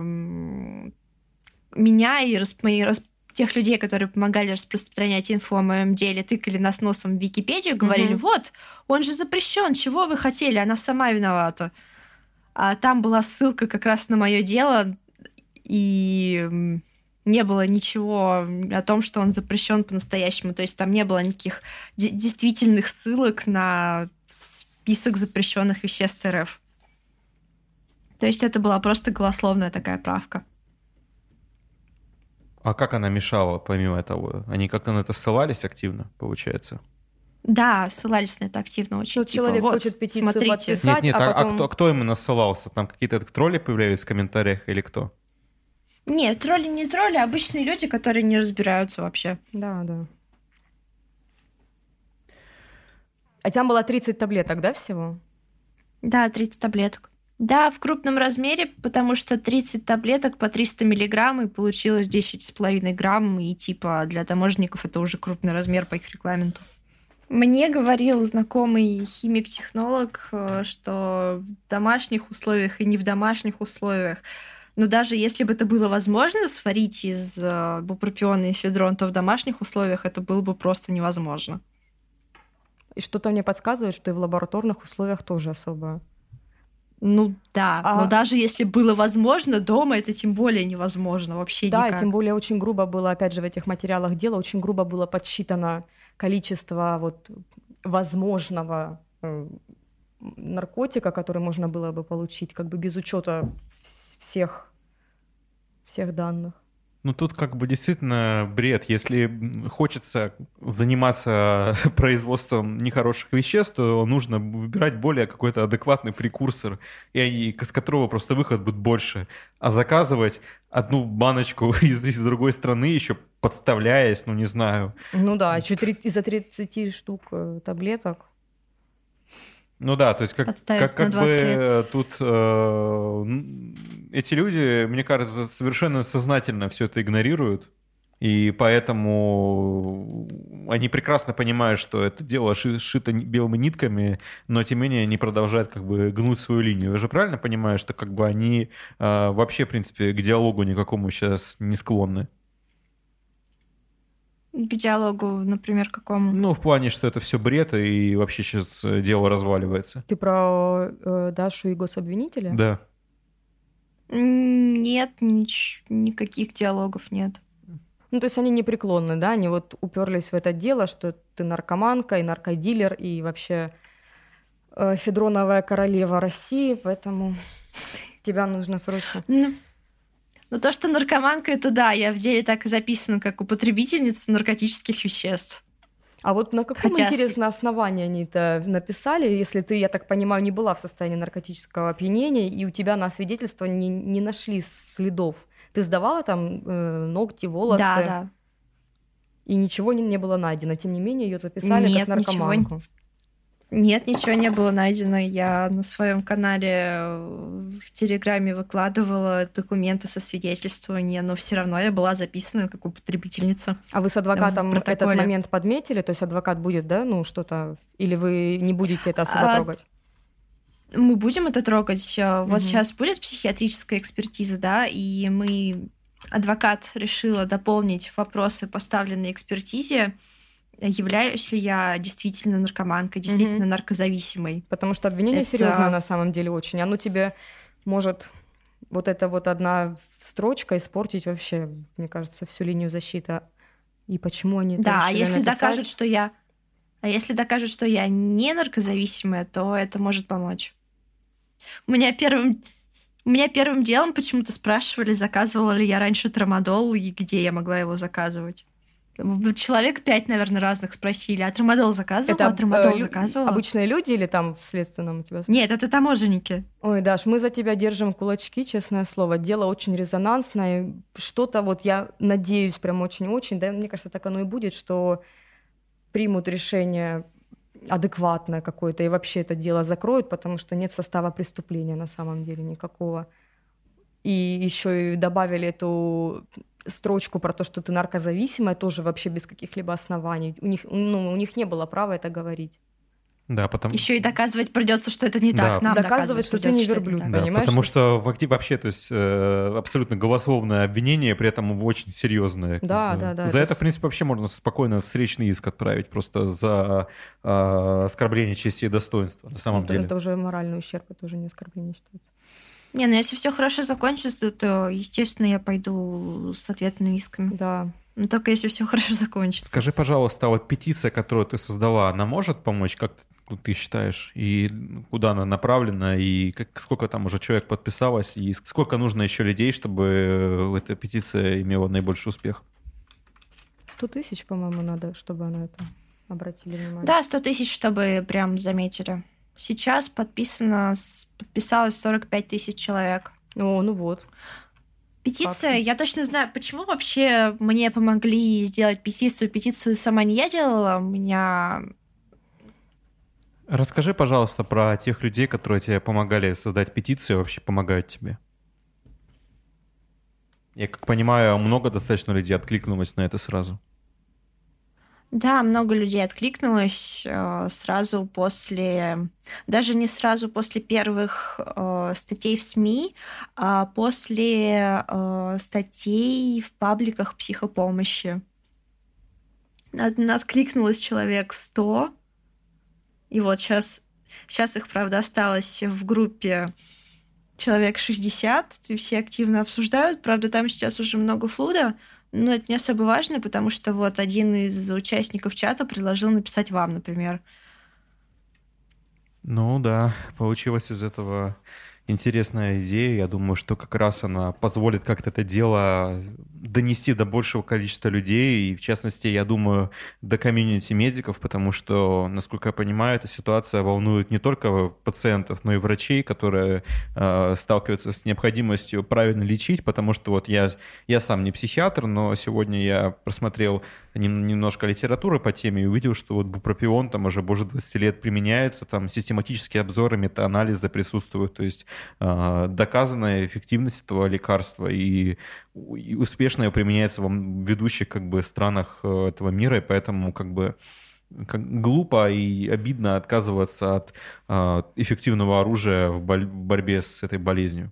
меня и расп... тех людей, которые помогали распространять инфу о моем деле, тыкали нас носом в Википедию, говорили, угу. вот, он же запрещен, чего вы хотели, она сама виновата. А там была ссылка как раз на мое дело, и... не было ничего о том, что он запрещен по-настоящему. То есть там не было никаких д- действительных ссылок на список запрещенных веществ РФ. То есть это была просто голословная такая правка. А как она мешала, помимо этого? Они как-то на это ссылались активно, получается? Да, ссылались на это активно очень. Типа, человек вот, хочет петицию смотрите. Подписать, нет, нет, а, а, потом... а, кто, а кто именно ссылался? Там какие-то тролли появлялись в комментариях или кто? Нет, тролли не тролли, обычные люди, которые не разбираются вообще. Да, да. А там было тридцать таблеток, да, всего? Да, тридцать таблеток. Да, в крупном размере, потому что тридцать таблеток по триста миллиграмм, и получилось десять с половиной грамм, и типа для таможенников это уже крупный размер по их регламенту. Мне говорил знакомый химик-технолог, что в домашних условиях и не в домашних условиях, но даже если бы это было возможно сварить из э, бупропиона и эфедрон, то в домашних условиях это было бы просто невозможно. И что-то мне подсказывает, что и в лабораторных условиях тоже особо. Ну да, а... но даже если было возможно, дома это тем более невозможно вообще да, никак. Да, и тем более очень грубо было, опять же, в этих материалах дела, очень грубо было подсчитано количество вот возможного э, наркотика, который можно было бы получить, как бы без учета всех, всех данных. Ну, тут как бы действительно бред. Если хочется заниматься производством нехороших веществ, то нужно выбирать более какой-то адекватный прекурсор, и с которого просто выход будет больше. А заказывать одну баночку из, из другой страны, еще подставляясь, ну, не знаю. Ну да, из-за тридцати штук таблеток. Ну да, то есть как, как, как бы тут э, эти люди, мне кажется, совершенно сознательно все это игнорируют, и поэтому они прекрасно понимают, что это дело ши, шито белыми нитками, но тем не менее они продолжают как бы гнуть свою линию. Я же правильно понимаю, что как бы они э, вообще, в принципе, к диалогу никакому сейчас не склонны? К диалогу, например, какому? Ну, в плане, что это все бред, и вообще сейчас дело разваливается. Ты про э, Дашу и гособвинителя? Да. Нет, нич- никаких диалогов нет. Ну, то есть они непреклонны, да? Они вот уперлись в это дело, что ты наркоманка и наркодилер, и вообще э, федроновая королева России, поэтому тебя нужно срочно... Ну, то, что наркоманка, это да, я в деле так и записана, как употребительница наркотических веществ. А вот на каком, хотя... интересно, основании они это написали, если ты, я так понимаю, не была в состоянии наркотического опьянения, и у тебя на свидетельство не, не нашли следов. Ты сдавала там э, ногти, волосы? Да, да. И ничего не, не было найдено. Тем не менее, ее записали Нет, как наркоманку. Ничего... Нет, ничего не было найдено. Я на своем канале в Телеграме выкладывала документы со свидетельствования, но все равно я была записана как употребительница. А вы с адвокатом этот момент подметили? То есть адвокат будет, да, ну что-то? Или вы не будете это особо а... трогать? Мы будем это трогать. Mm-hmm. Вот сейчас будет психиатрическая экспертиза, да, и мы... Адвокат решила дополнить вопросы, поставленные экспертизе, являюсь ли я действительно наркоманкой, действительно mm-hmm. наркозависимой. Потому что обвинение это... серьезное на самом деле очень. Оно тебе может вот эта вот одна строчка испортить вообще, мне кажется, всю линию защиты. И почему они да, это решили а если написать? Докажут, что я... А если докажут, что я не наркозависимая, то это может помочь. У меня первым... У меня первым делом почему-то спрашивали, заказывала ли я раньше трамадол и где я могла его заказывать. Человек пять, наверное, разных спросили. А трамадол заказывала? Это, а трамадол э, заказывала? Обычные люди или там в следственном у тебя? Нет, это таможенники. Ой, Даш, мы за тебя держим кулачки, честное слово. Дело очень резонансное. Что-то вот я надеюсь прям очень-очень, да, мне кажется, так оно и будет, что примут решение адекватное какое-то и вообще это дело закроют, потому что нет состава преступления на самом деле никакого. И еще и добавили эту... строчку про то, что ты наркозависимая, тоже вообще без каких-либо оснований. У них, ну, у них не было права это говорить. Да, потому... Еще и доказывать придется, что это не да. так. Нам доказывать, доказывать что, что ты не верблюд, да, понимаешь? Потому что вообще, то есть, э, абсолютно голословное обвинение, при этом очень серьезное. Да, да, да. За это, в принципе, вообще можно спокойно встречный иск отправить просто за э, оскорбление чести и достоинства, на самом ну, деле. Это уже моральный ущерб, это уже не оскорбление считается. Не, ну если все хорошо закончится, то, естественно, я пойду с ответными исками. Да. Но только если все хорошо закончится. Скажи, пожалуйста, а вот петиция, которую ты создала, она может помочь, как ты считаешь? И куда она направлена? И как, сколько там уже человек подписалось? И сколько нужно еще людей, чтобы эта петиция имела наибольший успех? Сто тысяч, по-моему, надо, чтобы она это обратили внимание. Да, сто тысяч, чтобы прям заметили. Сейчас подписано, подписалось сорок пять тысяч человек. О, ну вот. Петиция, так. Я точно знаю, почему вообще мне помогли сделать петицию. Петицию сама не я делала, у меня... Расскажи, пожалуйста, про тех людей, которые тебе помогали создать петицию, вообще помогают тебе. Я как понимаю, много достаточно людей откликнулось на это сразу. Да, много людей откликнулось сразу после, даже не сразу после первых статей в СМИ, а после статей в пабликах психопомощи. Откликнулось человек сто, и вот сейчас, сейчас их, правда, осталось в группе человек шестьдесят, и все активно обсуждают, правда, там сейчас уже много флуда. Но это не особо важно, потому что вот один из участников чата предложил написать вам, например. Ну да, получилась из этого интересная идея. Я думаю, что как раз она позволит как-то это дело донести до большего количества людей. И в частности, я думаю, до комьюнити медиков, потому что, насколько я понимаю, эта ситуация волнует не только пациентов, но и врачей, которые э, сталкиваются с необходимостью правильно лечить, потому что вот я, я сам не психиатр, но сегодня я просмотрел нем, немножко литературы по теме и увидел, что вот бупропион там уже больше двадцати лет применяется, там систематические обзоры, метаанализы присутствуют, то есть э, доказанная эффективность этого лекарства и, и успешность применяется во ведущих как бы странах этого мира, и поэтому как бы как глупо и обидно отказываться от э, эффективного оружия в, боль- в борьбе с этой болезнью.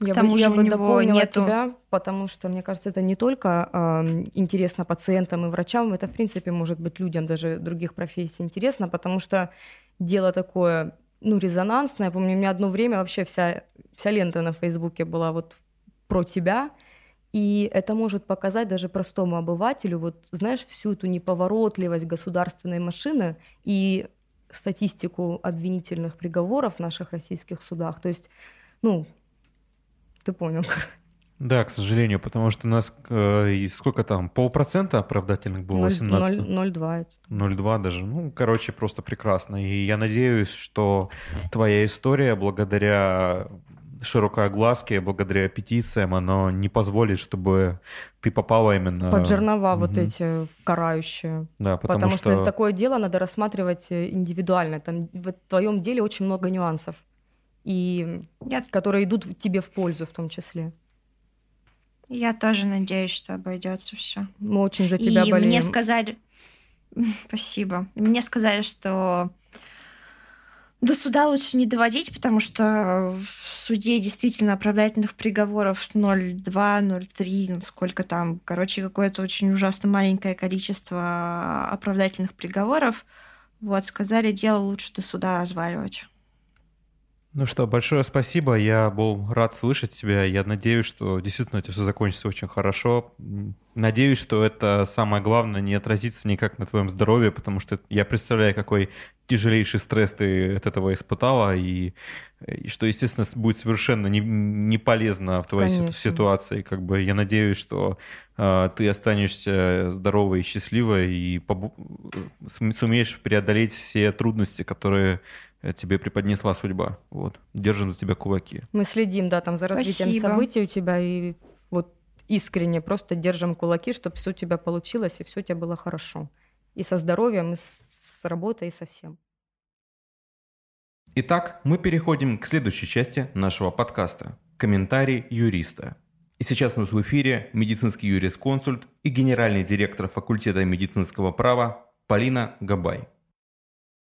Я бы, я бы дополнила нету... тебя, потому что, мне кажется, это не только э, интересно пациентам и врачам, это, в принципе, может быть людям даже других профессий интересно, потому что дело такое, ну, резонансное. Я помню, у меня одно время вообще вся, вся лента на Фейсбуке была вот про тебя. И это может показать даже простому обывателю, вот знаешь, всю эту неповоротливость государственной машины и статистику обвинительных приговоров в наших российских судах. То есть, ну, ты понял. Да, к сожалению, потому что у нас э, сколько там, полпроцента оправдательных было восемнадцать? ноль целых два. ноль целых два даже. Ну, короче, просто прекрасно. И я надеюсь, что твоя история благодаря... широкой огласке, благодаря петициям, оно не позволит, чтобы ты попала именно... Под жернова угу. вот эти карающие. Да, потому, потому что... что такое дело надо рассматривать индивидуально. Там в твоем деле очень много нюансов, и... Я... которые идут тебе в пользу в том числе. Я тоже надеюсь, что обойдется все. Мы очень за тебя и болеем. И мне сказали... Спасибо. Мне сказали, что... До суда лучше не доводить, потому что в суде действительно оправдательных приговоров ноль целых два, ноль целых три, сколько там, короче, какое-то очень ужасно маленькое количество оправдательных приговоров. Вот, сказали, дело лучше до суда разваливать. Ну что, большое спасибо. Я был рад слышать тебя. Я надеюсь, что действительно это все закончится очень хорошо. Надеюсь, что это самое главное не отразится никак на твоем здоровье, потому что я представляю, какой тяжелейший стресс ты от этого испытала, и, и что, естественно, будет совершенно не, не полезно в твоей Конечно. ситуации. Как бы я надеюсь, что э, ты останешься здоровой и счастливой и побо- сумеешь преодолеть все трудности, которые тебе преподнесла судьба. Вот. Держим за тебя кулаки. Мы следим, да, там за развитием Спасибо. событий у тебя, и вот искренне просто держим кулаки, чтобы все у тебя получилось, и все у тебя было хорошо. И со здоровьем, и с работой, и со всем. Итак, мы переходим к следующей части нашего подкаста. Комментарий юриста. И сейчас у нас в эфире медицинский юрисконсульт и генеральный директор факультета медицинского права Полина Габай.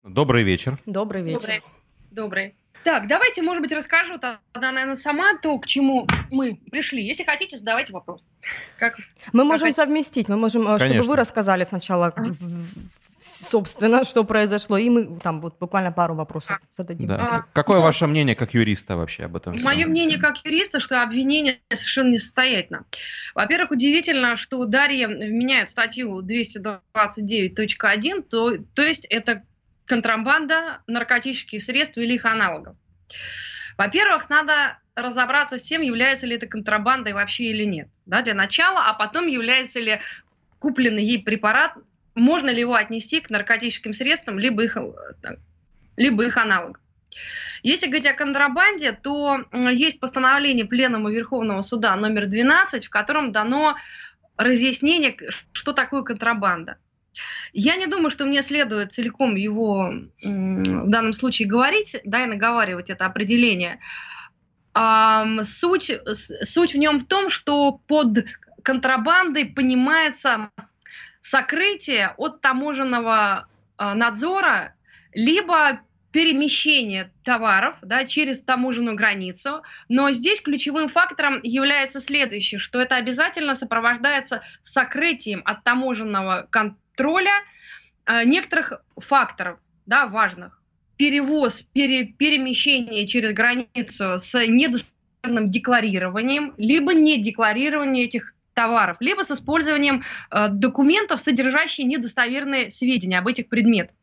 Добрый вечер. Добрый вечер. Добрый. Добрый. Так, давайте, может быть, расскажу тогда, наверное, сама то, к чему мы пришли. Если хотите, задавайте вопрос. Как... Мы как можем хотите. совместить, мы можем, Конечно. чтобы вы рассказали сначала, а? собственно, что произошло, и мы там вот буквально пару вопросов а. зададим. Да. А, Какое да. ваше мнение как юриста вообще об этом? Мое всем? мнение как юриста, что обвинение совершенно несостоятельно. Во-первых, удивительно, что Дарья вменяет статью двести двадцать девять точка один, то, то есть это контрабанда, наркотические средства или их аналогов. Во-первых, надо разобраться с тем, является ли это контрабандой вообще или нет, да, для начала, а потом является ли купленный ей препарат, можно ли его отнести к наркотическим средствам, либо их, либо их аналогам. Если говорить о контрабанде, то есть постановление Пленума Верховного Суда номер двенадцать, в котором дано разъяснение, что такое контрабанда. Я не думаю, что мне следует целиком его в данном случае говорить, да, и наговаривать это определение. Суть, суть в нем в том, что под контрабандой понимается сокрытие от таможенного надзора, либо перемещение товаров, да, через таможенную границу. Но здесь ключевым фактором является следующее, что это обязательно сопровождается сокрытием от таможенного контроля контроля некоторых факторов, да, важных. Перевоз, пере, перемещение через границу с недостоверным декларированием, либо недекларирование этих товаров, либо с использованием э, документов, содержащих недостоверные сведения об этих предметах.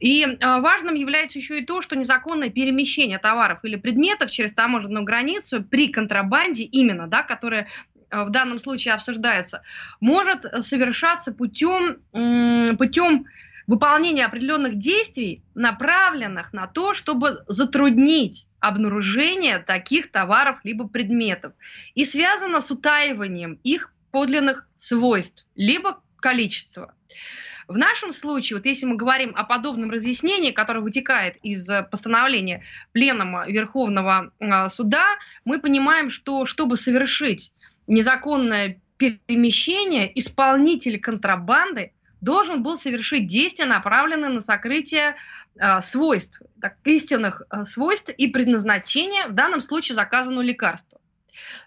И э, важным является еще и то, что незаконное перемещение товаров или предметов через таможенную границу при контрабанде именно, да, которая в данном случае обсуждается, может совершаться путем, путем выполнения определенных действий, направленных на то, чтобы затруднить обнаружение таких товаров либо предметов, и связано с утаиванием их подлинных свойств либо количества. В нашем случае, вот если мы говорим о подобном разъяснении, которое вытекает из постановления Пленума Верховного Суда, мы понимаем, что чтобы совершить незаконное перемещение, исполнитель контрабанды должен был совершить действия, направленные на сокрытие э, свойств, так, истинных э, свойств и предназначения, в данном случае заказанного лекарства.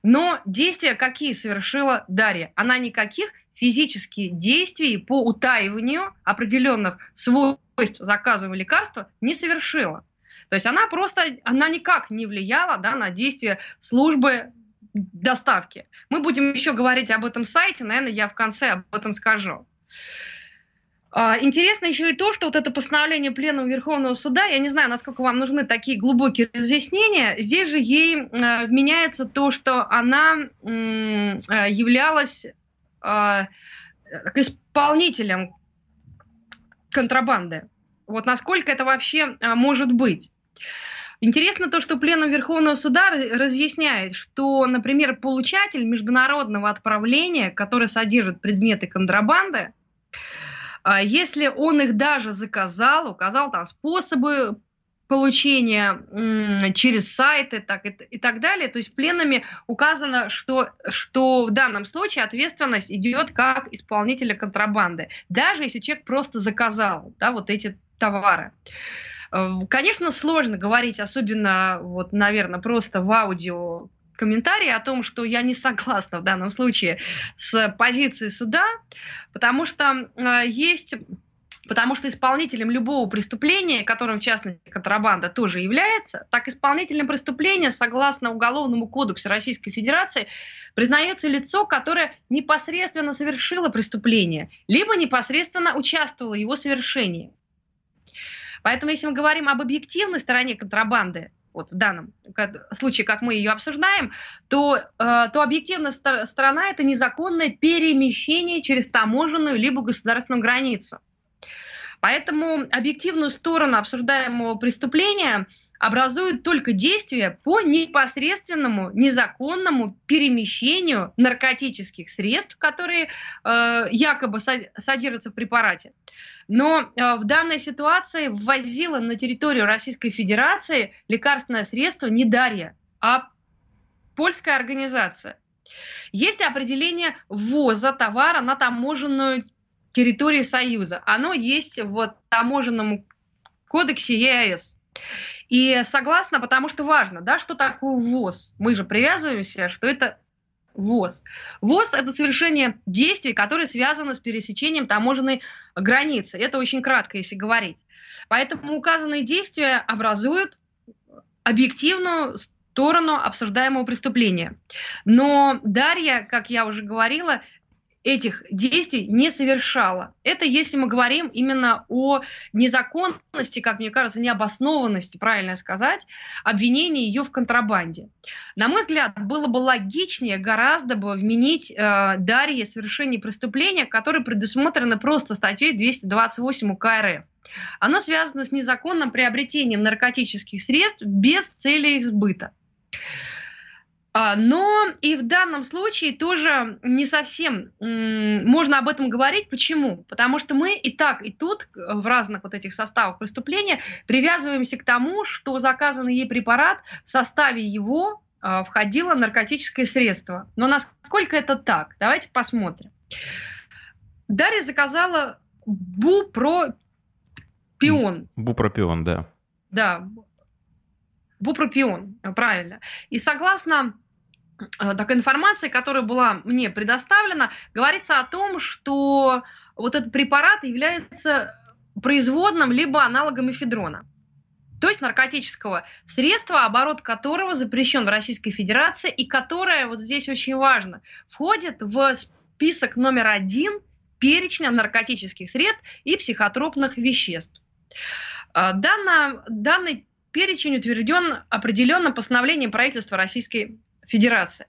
Но действия какие совершила Дарья? Она никаких физических действий по утаиванию определенных свойств заказанного лекарства не совершила. То есть она просто, она никак не влияла, да, на действия службы доставки. Мы будем еще говорить об этом сайте, наверное, я в конце об этом скажу. Интересно еще и то, что вот это постановление Пленума Верховного Суда, я не знаю, насколько вам нужны такие глубокие разъяснения, здесь же ей вменяется то, что она являлась исполнителем контрабанды. Вот насколько это вообще может быть. Интересно то, что Пленум Верховного Суда разъясняет, что, например, получатель международного отправления, который содержит предметы контрабанды, если он их даже заказал, указал там способы получения через сайты так, и, и так далее, то есть в Пленуме указано, что, что в данном случае ответственность идет как исполнителя контрабанды, даже если человек просто заказал, да, вот эти товары. Конечно, сложно говорить, особенно, вот, наверное, просто в аудио комментарии о том, что я не согласна в данном случае с позицией суда, потому что э, есть Потому что исполнителем любого преступления, которым в частности контрабанда тоже является, так исполнителем преступления, согласно Уголовному кодексу Российской Федерации, признается лицо, которое непосредственно совершило преступление, либо непосредственно участвовало в его совершении. Поэтому, если мы говорим об объективной стороне контрабанды, вот в данном случае, как мы ее обсуждаем, то, то объективная сторона — это незаконное перемещение через таможенную либо государственную границу. Поэтому объективную сторону обсуждаемого преступления образуют только действия по непосредственному незаконному перемещению наркотических средств, которые э, якобы содержатся в препарате. Но э, в данной ситуации ввозила на территорию Российской Федерации лекарственное средство не Дарья, а польская организация. Есть определение ввоза товара на таможенную территорию Союза. Оно есть в таможенном кодексе Е А Эс. И согласно, потому что важно, да, что такое ввоз. Мы же привязываемся, что это ввоз. Ввоз — это совершение действий, которые связаны с пересечением таможенной границы. Это очень кратко, если говорить. Поэтому указанные действия образуют объективную сторону обсуждаемого преступления. Но Дарья, как я уже говорила, этих действий не совершала. Это если мы говорим именно о незаконности, как мне кажется, необоснованности, правильно сказать, обвинения ее в контрабанде. На мой взгляд, было бы логичнее гораздо бы вменить э, Дарье совершение преступления, которое предусмотрено просто статьей двести двадцать восемь У К Р Ф. Оно связано с незаконным приобретением наркотических средств без цели их сбыта. Но и в данном случае тоже не совсем можно об этом говорить. Почему? Потому что мы и так, и тут, в разных вот этих составах преступления, привязываемся к тому, что заказанный ей препарат, в составе его входило наркотическое средство. Но насколько это так? Давайте посмотрим. Дарья заказала бупропион. Бупропион, да. Да, бупропион, правильно. И согласно так информации, которая была мне предоставлена, говорится о том, что вот этот препарат является производным либо аналогом эфедрона, то есть наркотического средства, оборот которого запрещен в Российской Федерации и которое, вот здесь очень важно, входит в список номер один перечня наркотических средств и психотропных веществ. Данный, данный перечень утвержден определенным постановлением правительства Российской Федерации.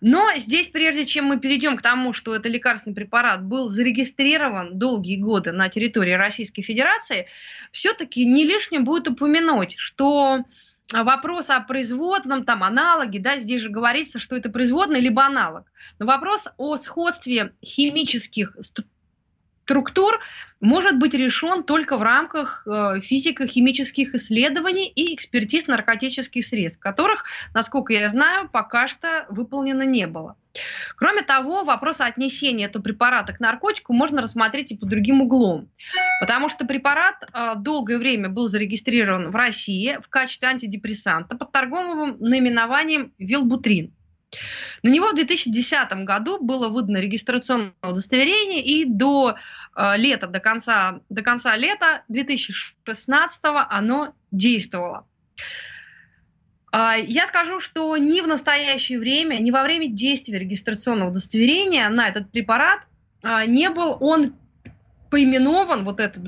Но здесь, прежде чем мы перейдем к тому, что этот лекарственный препарат был зарегистрирован долгие годы на территории Российской Федерации, все-таки не лишним будет упомянуть, что вопрос о производном, там, аналоге, да, здесь же говорится, что это производный либо аналог, но вопрос о сходстве химических структур, структур может быть решен только в рамках физико-химических исследований и экспертиз наркотических средств, которых, насколько я знаю, пока что выполнено не было. Кроме того, вопрос отнесения этого препарата к наркотику можно рассмотреть и под другим углом, потому что препарат долгое время был зарегистрирован в России в качестве антидепрессанта под торговым наименованием «Вилбутрин». На него в две тысячи десятом году было выдано регистрационное удостоверение, и до э, лета, до конца, до конца лета две тысячи шестнадцатого оно действовало. Э, я скажу, что ни в настоящее время, ни во время действия регистрационного удостоверения на этот препарат э, не был он поименован, вот этот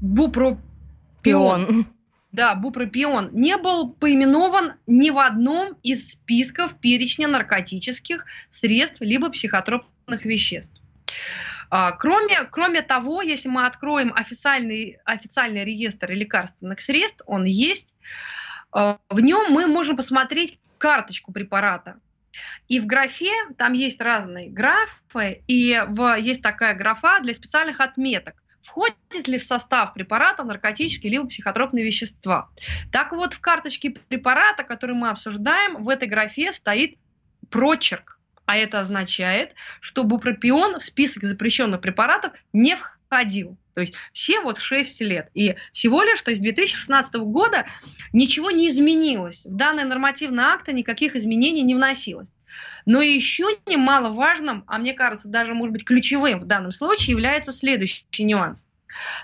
бупропион. Да, бупропион не был поименован ни в одном из списков перечня наркотических средств либо психотропных веществ. Кроме, кроме того, если мы откроем официальный, официальный реестр лекарственных средств, он есть, в нем мы можем посмотреть карточку препарата. И в графе, там есть разные графы, и в, есть такая графа для специальных отметок. Входит ли в состав препарата наркотические либо психотропные вещества? Так вот, в карточке препарата, который мы обсуждаем, в этой графе стоит прочерк. А это означает, что бупропион в список запрещенных препаратов не входил. То есть все вот шесть лет. И всего лишь, то есть с две тысячи шестнадцатого года ничего не изменилось. В данные нормативные акты никаких изменений не вносилось. Но еще немаловажным, а мне кажется, даже, может быть, ключевым в данном случае является следующий нюанс.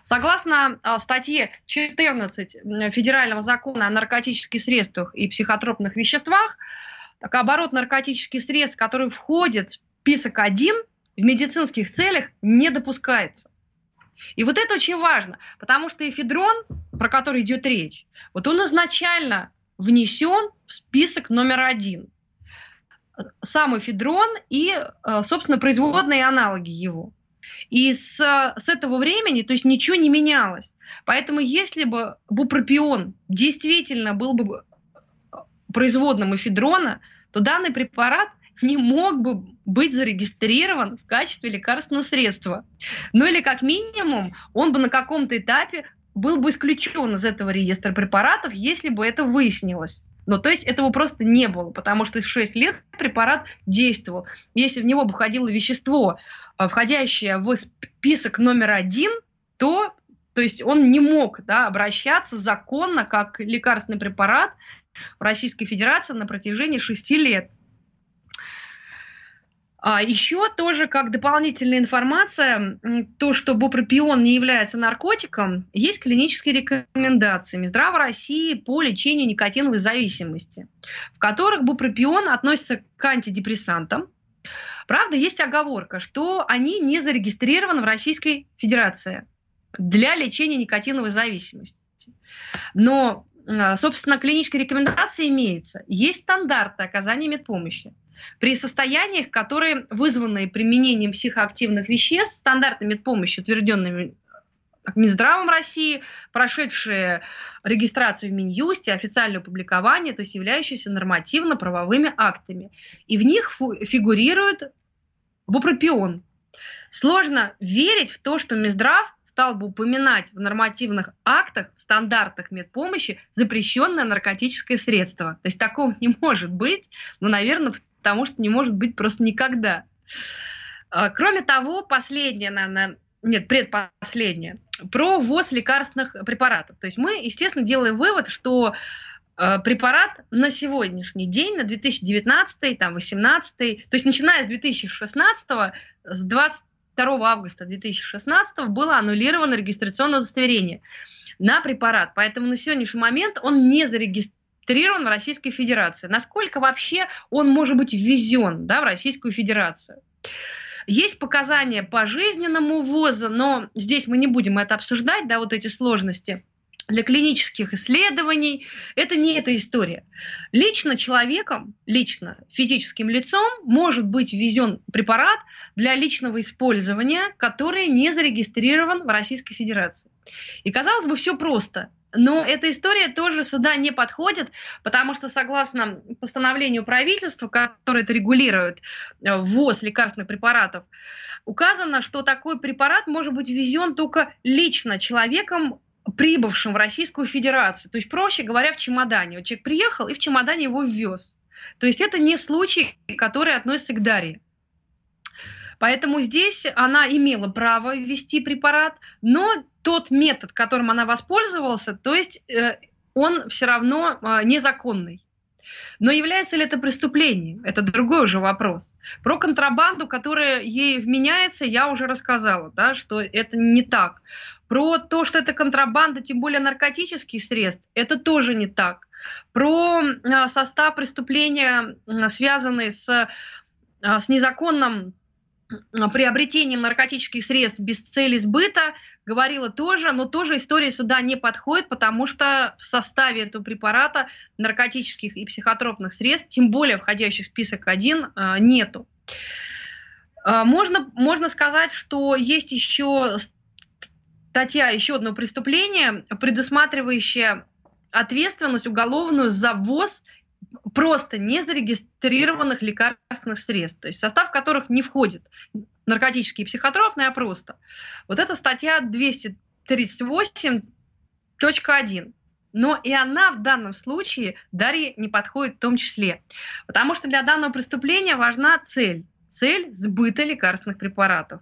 Согласно статье четырнадцать Федерального закона о наркотических средствах и психотропных веществах, так, оборот наркотических средств, которые входят в список один, в медицинских целях не допускается. И вот это очень важно, потому что эфедрон, про который идет речь, вот он изначально внесен в список номер один. Сам эфедрон и, собственно, производные аналоги его. И с, с этого времени, то есть ничего не менялось. Поэтому если бы бупропион действительно был бы производным эфедрона, то данный препарат не мог бы быть зарегистрирован в качестве лекарственного средства. Ну или как минимум он бы на каком-то этапе был бы исключен из этого реестра препаратов, если бы это выяснилось. Но то есть этого просто не было, потому что в шесть лет препарат действовал. Если в него бы входило вещество, входящее в список номер один, то, то есть он не мог, да, обращаться законно как лекарственный препарат в Российской Федерации на протяжении шести лет. А еще тоже как дополнительная информация, то, что бупропион не является наркотиком, есть клинические рекомендации Минздрава России по лечению никотиновой зависимости, в которых бупропион относится к антидепрессантам. Правда, есть оговорка, что они не зарегистрированы в Российской Федерации для лечения никотиновой зависимости. Но, собственно, клинические рекомендации имеются. Есть стандарты оказания медпомощи. При состояниях, которые вызваны применением психоактивных веществ, стандарты медпомощи, утвержденными Минздравом России, прошедшие регистрацию в Минюсте, официальное публикование, то есть являющиеся нормативно-правовыми актами. И в них фигурирует бупропион. Сложно верить в то, что Минздрав стал бы упоминать в нормативных актах, в стандартах медпомощи запрещенное наркотическое средство. То есть такого не может быть, но, наверное, потому что не может быть просто никогда. Кроме того, последнее, наверное, нет, предпоследнее, про ввоз лекарственных препаратов. То есть мы, естественно, делаем вывод, что препарат на сегодняшний день, на две тысячи девятнадцатый, там, две тысячи восемнадцатый, то есть начиная с две тысячи шестнадцатого, с двадцать второго августа две тысячи шестнадцатого было аннулировано регистрационное удостоверение на препарат. Поэтому на сегодняшний момент он не зарегистрирован в Российской Федерации. Насколько вообще он может быть ввезен, да, в Российскую Федерацию? Есть показания по жизненному ввозу, но здесь мы не будем это обсуждать, да, вот эти сложности для клинических исследований. Это не эта история. Лично человеком, лично физическим лицом может быть ввезен препарат для личного использования, который не зарегистрирован в Российской Федерации. И, казалось бы, все просто. Но эта история тоже сюда не подходит, потому что согласно постановлению правительства, которое это регулирует, ввоз лекарственных препаратов, указано, что такой препарат может быть ввезен только лично человеком, прибывшим в Российскую Федерацию. То есть, проще говоря, в чемодане. Вот человек приехал и в чемодане его ввез. То есть это не случай, который относится к Дарье. Поэтому здесь она имела право ввести препарат, но тот метод, которым она воспользовалась, то есть э, он все равно э, незаконный. Но является ли это преступлением? Это другой уже вопрос. Про контрабанду, которая ей вменяется, я уже рассказала, да, что это не так. Про то, что это контрабанда, тем более наркотических средств, это тоже не так. Про э, состав преступления, э, связанный с, э, с незаконным приобретением наркотических средств без цели сбыта, говорила тоже, но тоже история сюда не подходит, потому что в составе этого препарата наркотических и психотропных средств, тем более входящих в список один, нету. Можно, можно сказать, что есть еще статья, еще одно преступление, предусматривающее ответственность уголовную за ввоз просто незарегистрированных лекарственных средств, то есть в состав которых не входит наркотические и психотропные, а просто. Вот это статья двести тридцать восемь точка один. Но и она в данном случае Дарье не подходит в том числе, потому что для данного преступления важна цель, цель сбыта лекарственных препаратов.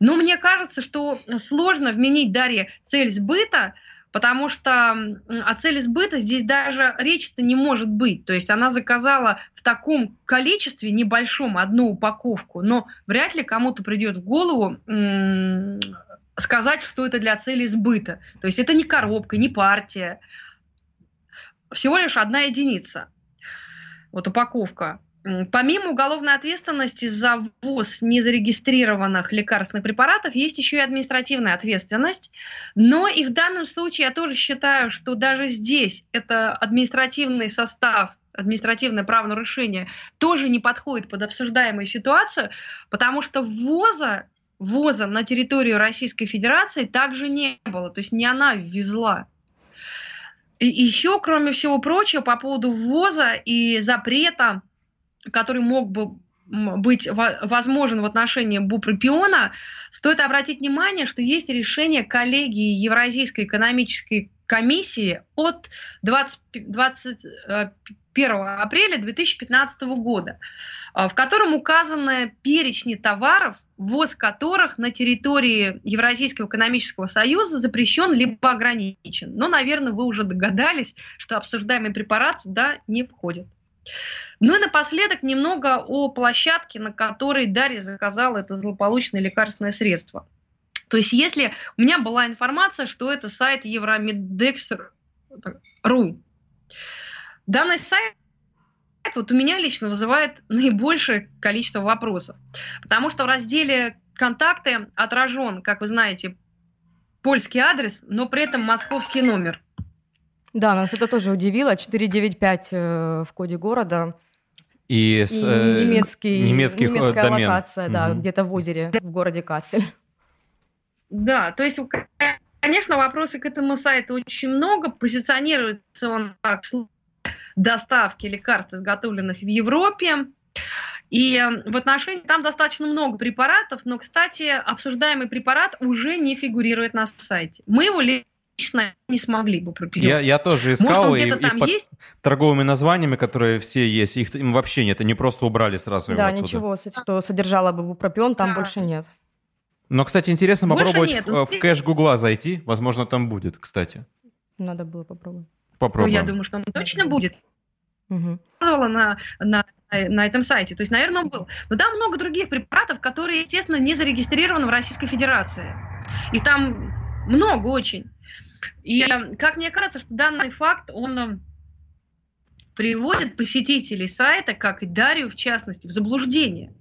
Но мне кажется, что сложно вменить Дарье цель сбыта, потому что о цели сбыта здесь даже речи-то не может быть. То есть она заказала в таком количестве небольшом одну упаковку, но вряд ли кому-то придет в голову сказать, что это для цели сбыта. То есть это не коробка, не партия. Всего лишь одна единица. Вот упаковка. Помимо уголовной ответственности за ввоз незарегистрированных лекарственных препаратов, есть еще и административная ответственность. Но и в данном случае я тоже считаю, что даже здесь это административный состав, административное правонарушение тоже не подходит под обсуждаемую ситуацию, потому что ввоза, ввоза на территорию Российской Федерации также не было. То есть не она ввезла. И еще, кроме всего прочего, по поводу ввоза и запрета, который мог бы быть возможен в отношении бупропиона, стоит обратить внимание, что есть решение коллегии Евразийской экономической комиссии от двадцатого, двадцать первого апреля две тысячи пятнадцатого года, в котором указаны перечни товаров, ввоз которых на территории Евразийского экономического союза запрещен либо ограничен. Но, наверное, вы уже догадались, что обсуждаемый препарат сюда не входит. Ну и напоследок немного о площадке, на которой Дарья заказала это злополучное лекарственное средство. То есть если у меня была информация, что это сайт евромедекс точка ру. Данный сайт вот у меня лично вызывает наибольшее количество вопросов, потому что в разделе «Контакты» отражен, как вы знаете, польский адрес, но при этом московский номер. Да, нас это тоже удивило. четыреста девяносто пять э, в коде города. И, и э, немецкий, немецкий немецкая домен. Локация, да, угу. Где-то в озере, в городе Кассель. Да, то есть, конечно, вопросов к этому сайту очень много. Позиционируется он как доставки лекарств, изготовленных в Европе. И в отношении там достаточно много препаратов, но, кстати, обсуждаемый препарат уже не фигурирует на сайте. Мы его лично не смогли бы пропилить. Я, я тоже искал. Может, и, и под есть? Торговыми названиями, которые все есть, их им вообще нет, они просто убрали сразу его. Да, оттуда. Ничего, что содержало бы бупропион, там да. больше нет. Но, кстати, интересно больше попробовать в, в кэш Гугла зайти, возможно, там будет, кстати. Надо было попробовать. Попробуем. Ну, я думаю, что он точно будет. Угу. На, на, на этом сайте. То есть, наверное, он был. Но там много других препаратов, которые, естественно, не зарегистрированы в Российской Федерации. И там много очень. И как мне кажется, что данный факт, он приводит посетителей сайта, как и Дарью, в частности, в заблуждение.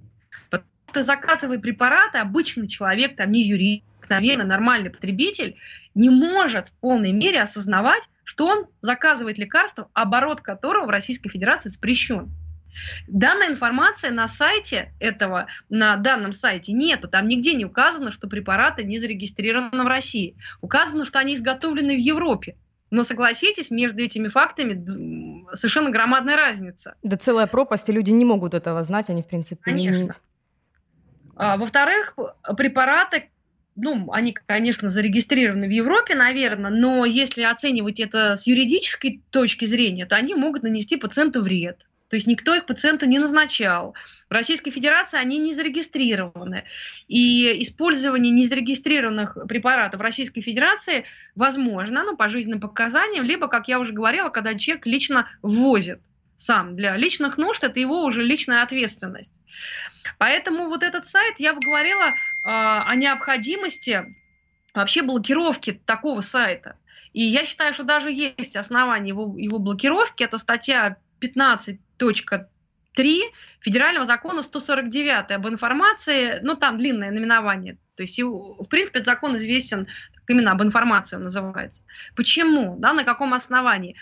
Потому что заказывая препараты, обычный человек, там не юрист, обыкновенно нормальный потребитель, не может в полной мере осознавать, что он заказывает лекарство, оборот которого в Российской Федерации запрещен. Данная информация на сайте этого, на данном сайте нету. Там нигде не указано, что препараты не зарегистрированы в России. Указано, что они изготовлены в Европе. Но согласитесь, между этими фактами совершенно громадная разница. Да целая пропасть, и люди не могут этого знать, они в принципе... Конечно. Не... Во-вторых, препараты... Ну, они, конечно, зарегистрированы в Европе, наверное, но если оценивать это с юридической точки зрения, то они могут нанести пациенту вред. То есть никто их пациенту не назначал. В Российской Федерации они не зарегистрированы. И использование незарегистрированных препаратов в Российской Федерации возможно, ну, по жизненным показаниям, либо, как я уже говорила, когда человек лично ввозит сам для личных нужд, это его уже личная ответственность. Поэтому вот этот сайт, я бы говорила э, о необходимости вообще блокировки такого сайта. И я считаю, что даже есть основания его, его блокировки. Это статья пятнадцать точка три Федерального закона сто сорок девять об информации. Ну, там длинное наименование. То есть, в принципе, этот закон известен, именно об информации он называется. Почему? Да, на каком основании?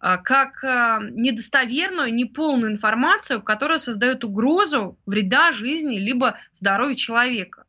Как недостоверную, неполную информацию, которая создает угрозу вреда жизни либо здоровью человека.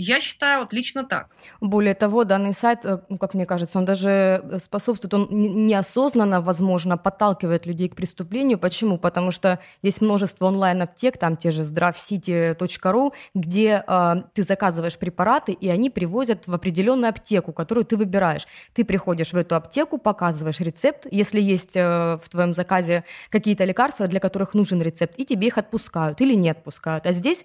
Я считаю, вот лично так. Более того, данный сайт, ну, как мне кажется, он даже способствует, он неосознанно, возможно, подталкивает людей к преступлению. Почему? Потому что есть множество онлайн-аптек, там те же здравсити точка ру, где э, ты заказываешь препараты, и они привозят в определенную аптеку, которую ты выбираешь. Ты приходишь в эту аптеку, показываешь рецепт, если есть э, в твоем заказе какие-то лекарства, для которых нужен рецепт, и тебе их отпускают или не отпускают. А здесь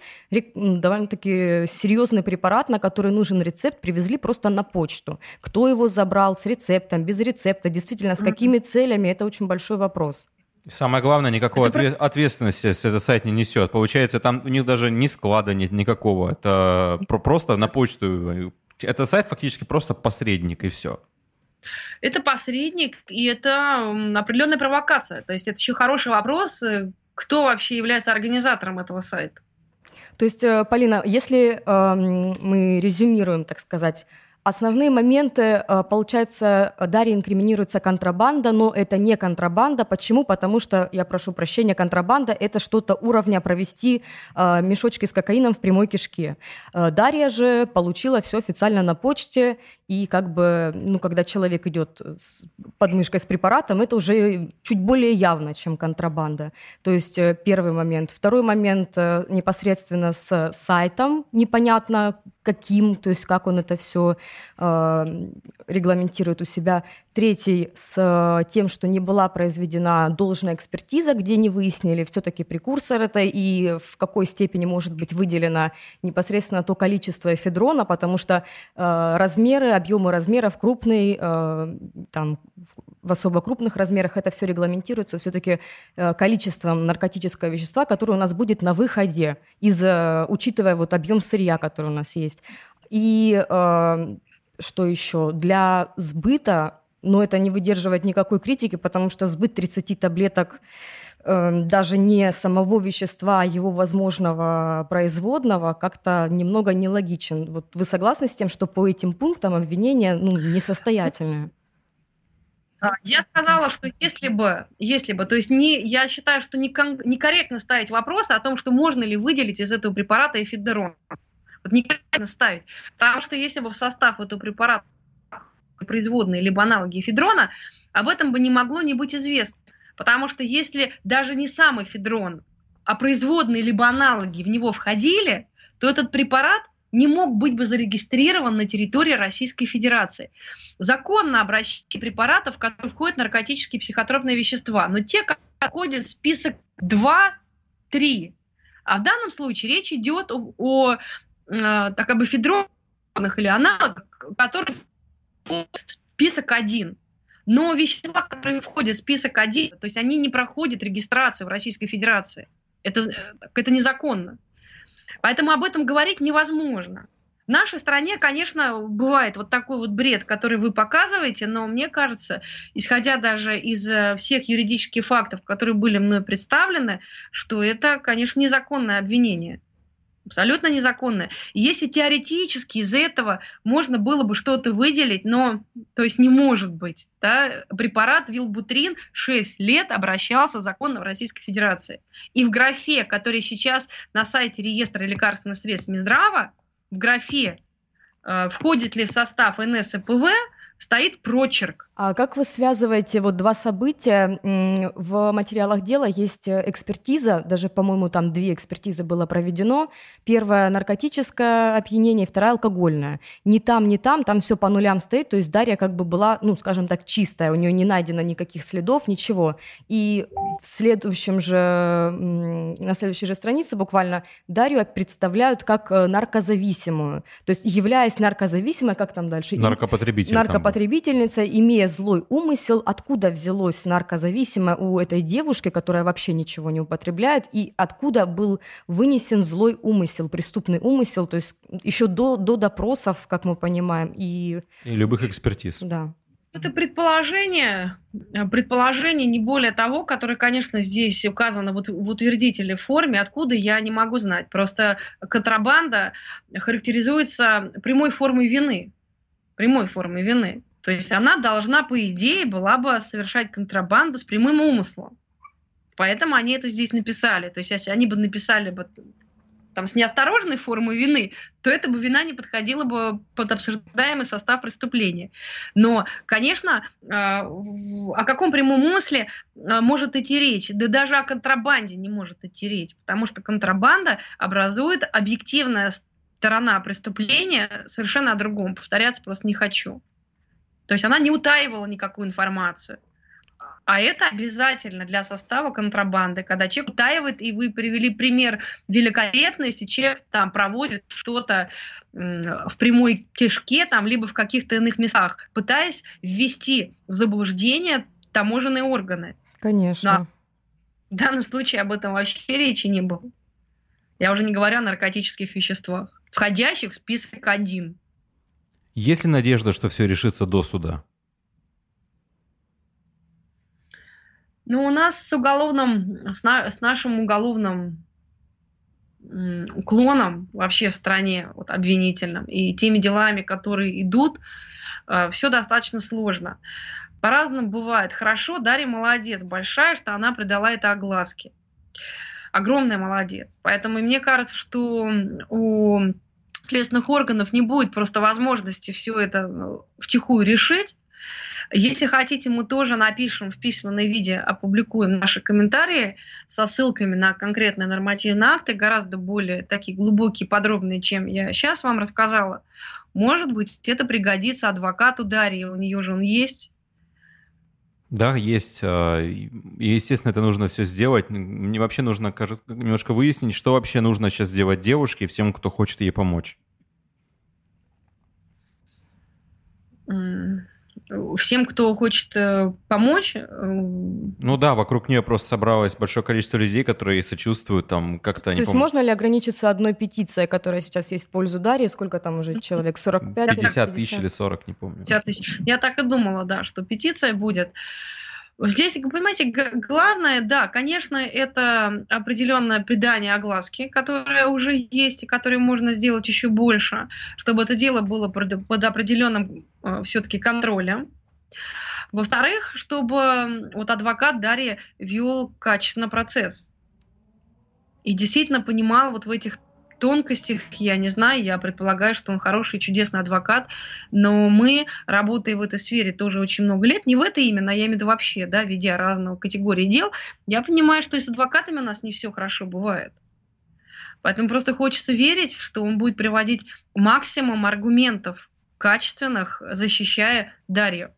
довольно-таки серьезный препарат, препарат, на который нужен рецепт, привезли просто на почту. Кто его забрал, с рецептом, без рецепта, действительно, с какими целями, это очень большой вопрос. Самое главное, никакой это отве- про... ответственности этот сайт не несет. Получается, там у них даже ни склада нет никакого. Это просто на почту Это сайт фактически просто посредник, и все. Это посредник, и это определенная провокация. То есть это еще хороший вопрос, кто вообще является организатором этого сайта. То есть, Полина, если э, мы резюмируем, так сказать, основные моменты, э, получается, Дарье инкриминируется контрабанда, но это не контрабанда. Почему? Потому что, я прошу прощения, контрабанда – это что-то уровня провести э, мешочки с кокаином в прямой кишке. Э, Дарья же получила все официально на почте, и как бы, ну, когда человек идет с подмышкой с препаратом, это уже чуть более явно, чем контрабанда. То есть первый момент. Второй момент непосредственно с сайтом. Непонятно каким, то есть как он это все э, регламентирует у себя. Третий с тем, что не была произведена должная экспертиза, где не выяснили все-таки прекурсор это и в какой степени может быть выделено непосредственно то количество эфедрона, потому что э, размеры, объемы размеров крупные, э, там, в особо крупных размерах это все регламентируется все-таки э, количеством наркотического вещества, которое у нас будет на выходе, из, э, учитывая вот объем сырья, который у нас есть. И э, что еще? Для сбыта, но это не выдерживает никакой критики, потому что сбыт тридцати таблеток э, даже не самого вещества, а его возможного производного как-то немного нелогичен. Вот вы согласны с тем, что по этим пунктам обвинения ну, несостоятельны? Я сказала, что если бы, если бы, то есть не, я считаю, что некон, некорректно ставить вопрос о том, что можно ли выделить из этого препарата эфедрон. Вот некорректно ставить. Потому что если бы в состав этого препарата производные либо аналоги эфедрона, об этом бы не могло не быть известно. Потому что если даже не сам эфедрон, а производные либо аналоги в него входили, то этот препарат не мог быть бы зарегистрирован на территории Российской Федерации. Законно обращение препаратов, в которые входят наркотические и психотропные вещества, но те, которые входят в список два три. А в данном случае речь идет о, о э, так, об эфедронах или аналогах, которые список один. Но вещества, которые входят в список один, то есть они не проходят регистрацию в Российской Федерации. Это, это незаконно. Поэтому об этом говорить невозможно. В нашей стране, конечно, бывает вот такой вот бред, который вы показываете, но мне кажется, исходя даже из всех юридических фактов, которые были мной представлены, что это, конечно, незаконное обвинение. Абсолютно незаконное. Если теоретически из этого можно было бы что-то выделить, но, то есть не может быть, да, препарат Вилбутрин шесть лет обращался законно в Российской Федерации. И в графе, который сейчас на сайте реестра лекарственных средств Минздрава, в графе э, «Входит ли в состав НС и ПВ?» стоит прочерк. А как вы связываете вот два события? В материалах дела есть экспертиза, даже, по-моему, там две экспертизы было проведено. Первая – наркотическое опьянение, вторая – алкогольное. Ни там, ни там, там все по нулям стоит, то есть Дарья как бы была, ну, скажем так, чистая, у нее не найдено никаких следов, ничего. И в следующем же, на следующей же странице буквально Дарью представляют как наркозависимую, то есть являясь наркозависимой, как там дальше? Наркопотребитель. Наркопотребительница. Потребительница, имея злой умысел, откуда взялось наркозависимое у этой девушки, которая вообще ничего не употребляет, и откуда был вынесен злой умысел, преступный умысел, то есть еще до, до допросов, как мы понимаем. И, и любых экспертиз. Да. Это предположение, предположение не более того, которое, конечно, здесь указано вот в утвердителе форме, откуда я не могу знать. Просто контрабанда характеризуется прямой формой вины. прямой формы вины. То есть она должна, по идее, была бы совершать контрабанду с прямым умыслом. Поэтому они это здесь написали. То есть они бы написали бы там, с неосторожной формой вины, то эта бы вина не подходила бы под обсуждаемый состав преступления. Но, конечно, о каком прямом умысле может идти речь? Да даже о контрабанде не может идти речь, потому что контрабанда образует объективное сторона преступления совершенно о другом. Повторяться просто не хочу. То есть она не утаивала никакую информацию. А это обязательно для состава контрабанды, когда человек утаивает, и вы привели пример великолепный, если человек там проводит что-то в прямой кишке, там, либо в каких-то иных местах, пытаясь ввести в заблуждение таможенные органы. Конечно. Но в данном случае об этом вообще речи не было. Я уже не говорю о наркотических веществах, входящих в список один. Есть ли надежда, что все решится до суда? Ну, у нас с уголовным, с, на, с нашим уголовным уклоном вообще в стране, вот, обвинительным, и теми делами, которые идут, э, все достаточно сложно. По-разному бывает. Хорошо, Дарья молодец, большая, что она придала это огласке. Огромная молодец. Поэтому мне кажется, что у следственных органов не будет просто возможности все это втихую решить. Если хотите, мы тоже напишем в письменном виде, опубликуем наши комментарии со ссылками на конкретные нормативные акты, гораздо более такие глубокие, подробные, чем я сейчас вам рассказала. Может быть, это пригодится адвокату Дарьи, у нее же он есть. Да, есть. И, естественно, это нужно все сделать. Мне вообще нужно, кажется, немножко выяснить, что вообще нужно сейчас сделать девушке и всем, кто хочет ей помочь. Mm. Всем, кто хочет помочь. Ну да, вокруг нее просто собралось большое количество людей, которые ей сочувствуют, там как-то они. То есть пом... можно ли ограничиться одной петицией, которая сейчас есть в пользу Дарьи? Сколько там уже человек? сорок пять? пятьдесят тысяч или сорок, не помню. пятьдесят тысяч. Я так и думала, да, что петиция будет. Здесь, понимаете, главное, да, конечно, это определенное придание огласке, которое уже есть и которое можно сделать еще больше, чтобы это дело было под определенным все-таки контролем. Во-вторых, чтобы вот адвокат Дарьи вел качественно процесс и действительно понимал вот в этих тонкостях, я не знаю, я предполагаю, что он хороший, чудесный адвокат, но мы, работая в этой сфере тоже очень много лет, не в это именно, а я имею в виду вообще, да, ведя разного категории дел, я понимаю, что и с адвокатами у нас не все хорошо бывает. Поэтому просто хочется верить, что он будет приводить максимум аргументов качественных, защищая Дарью.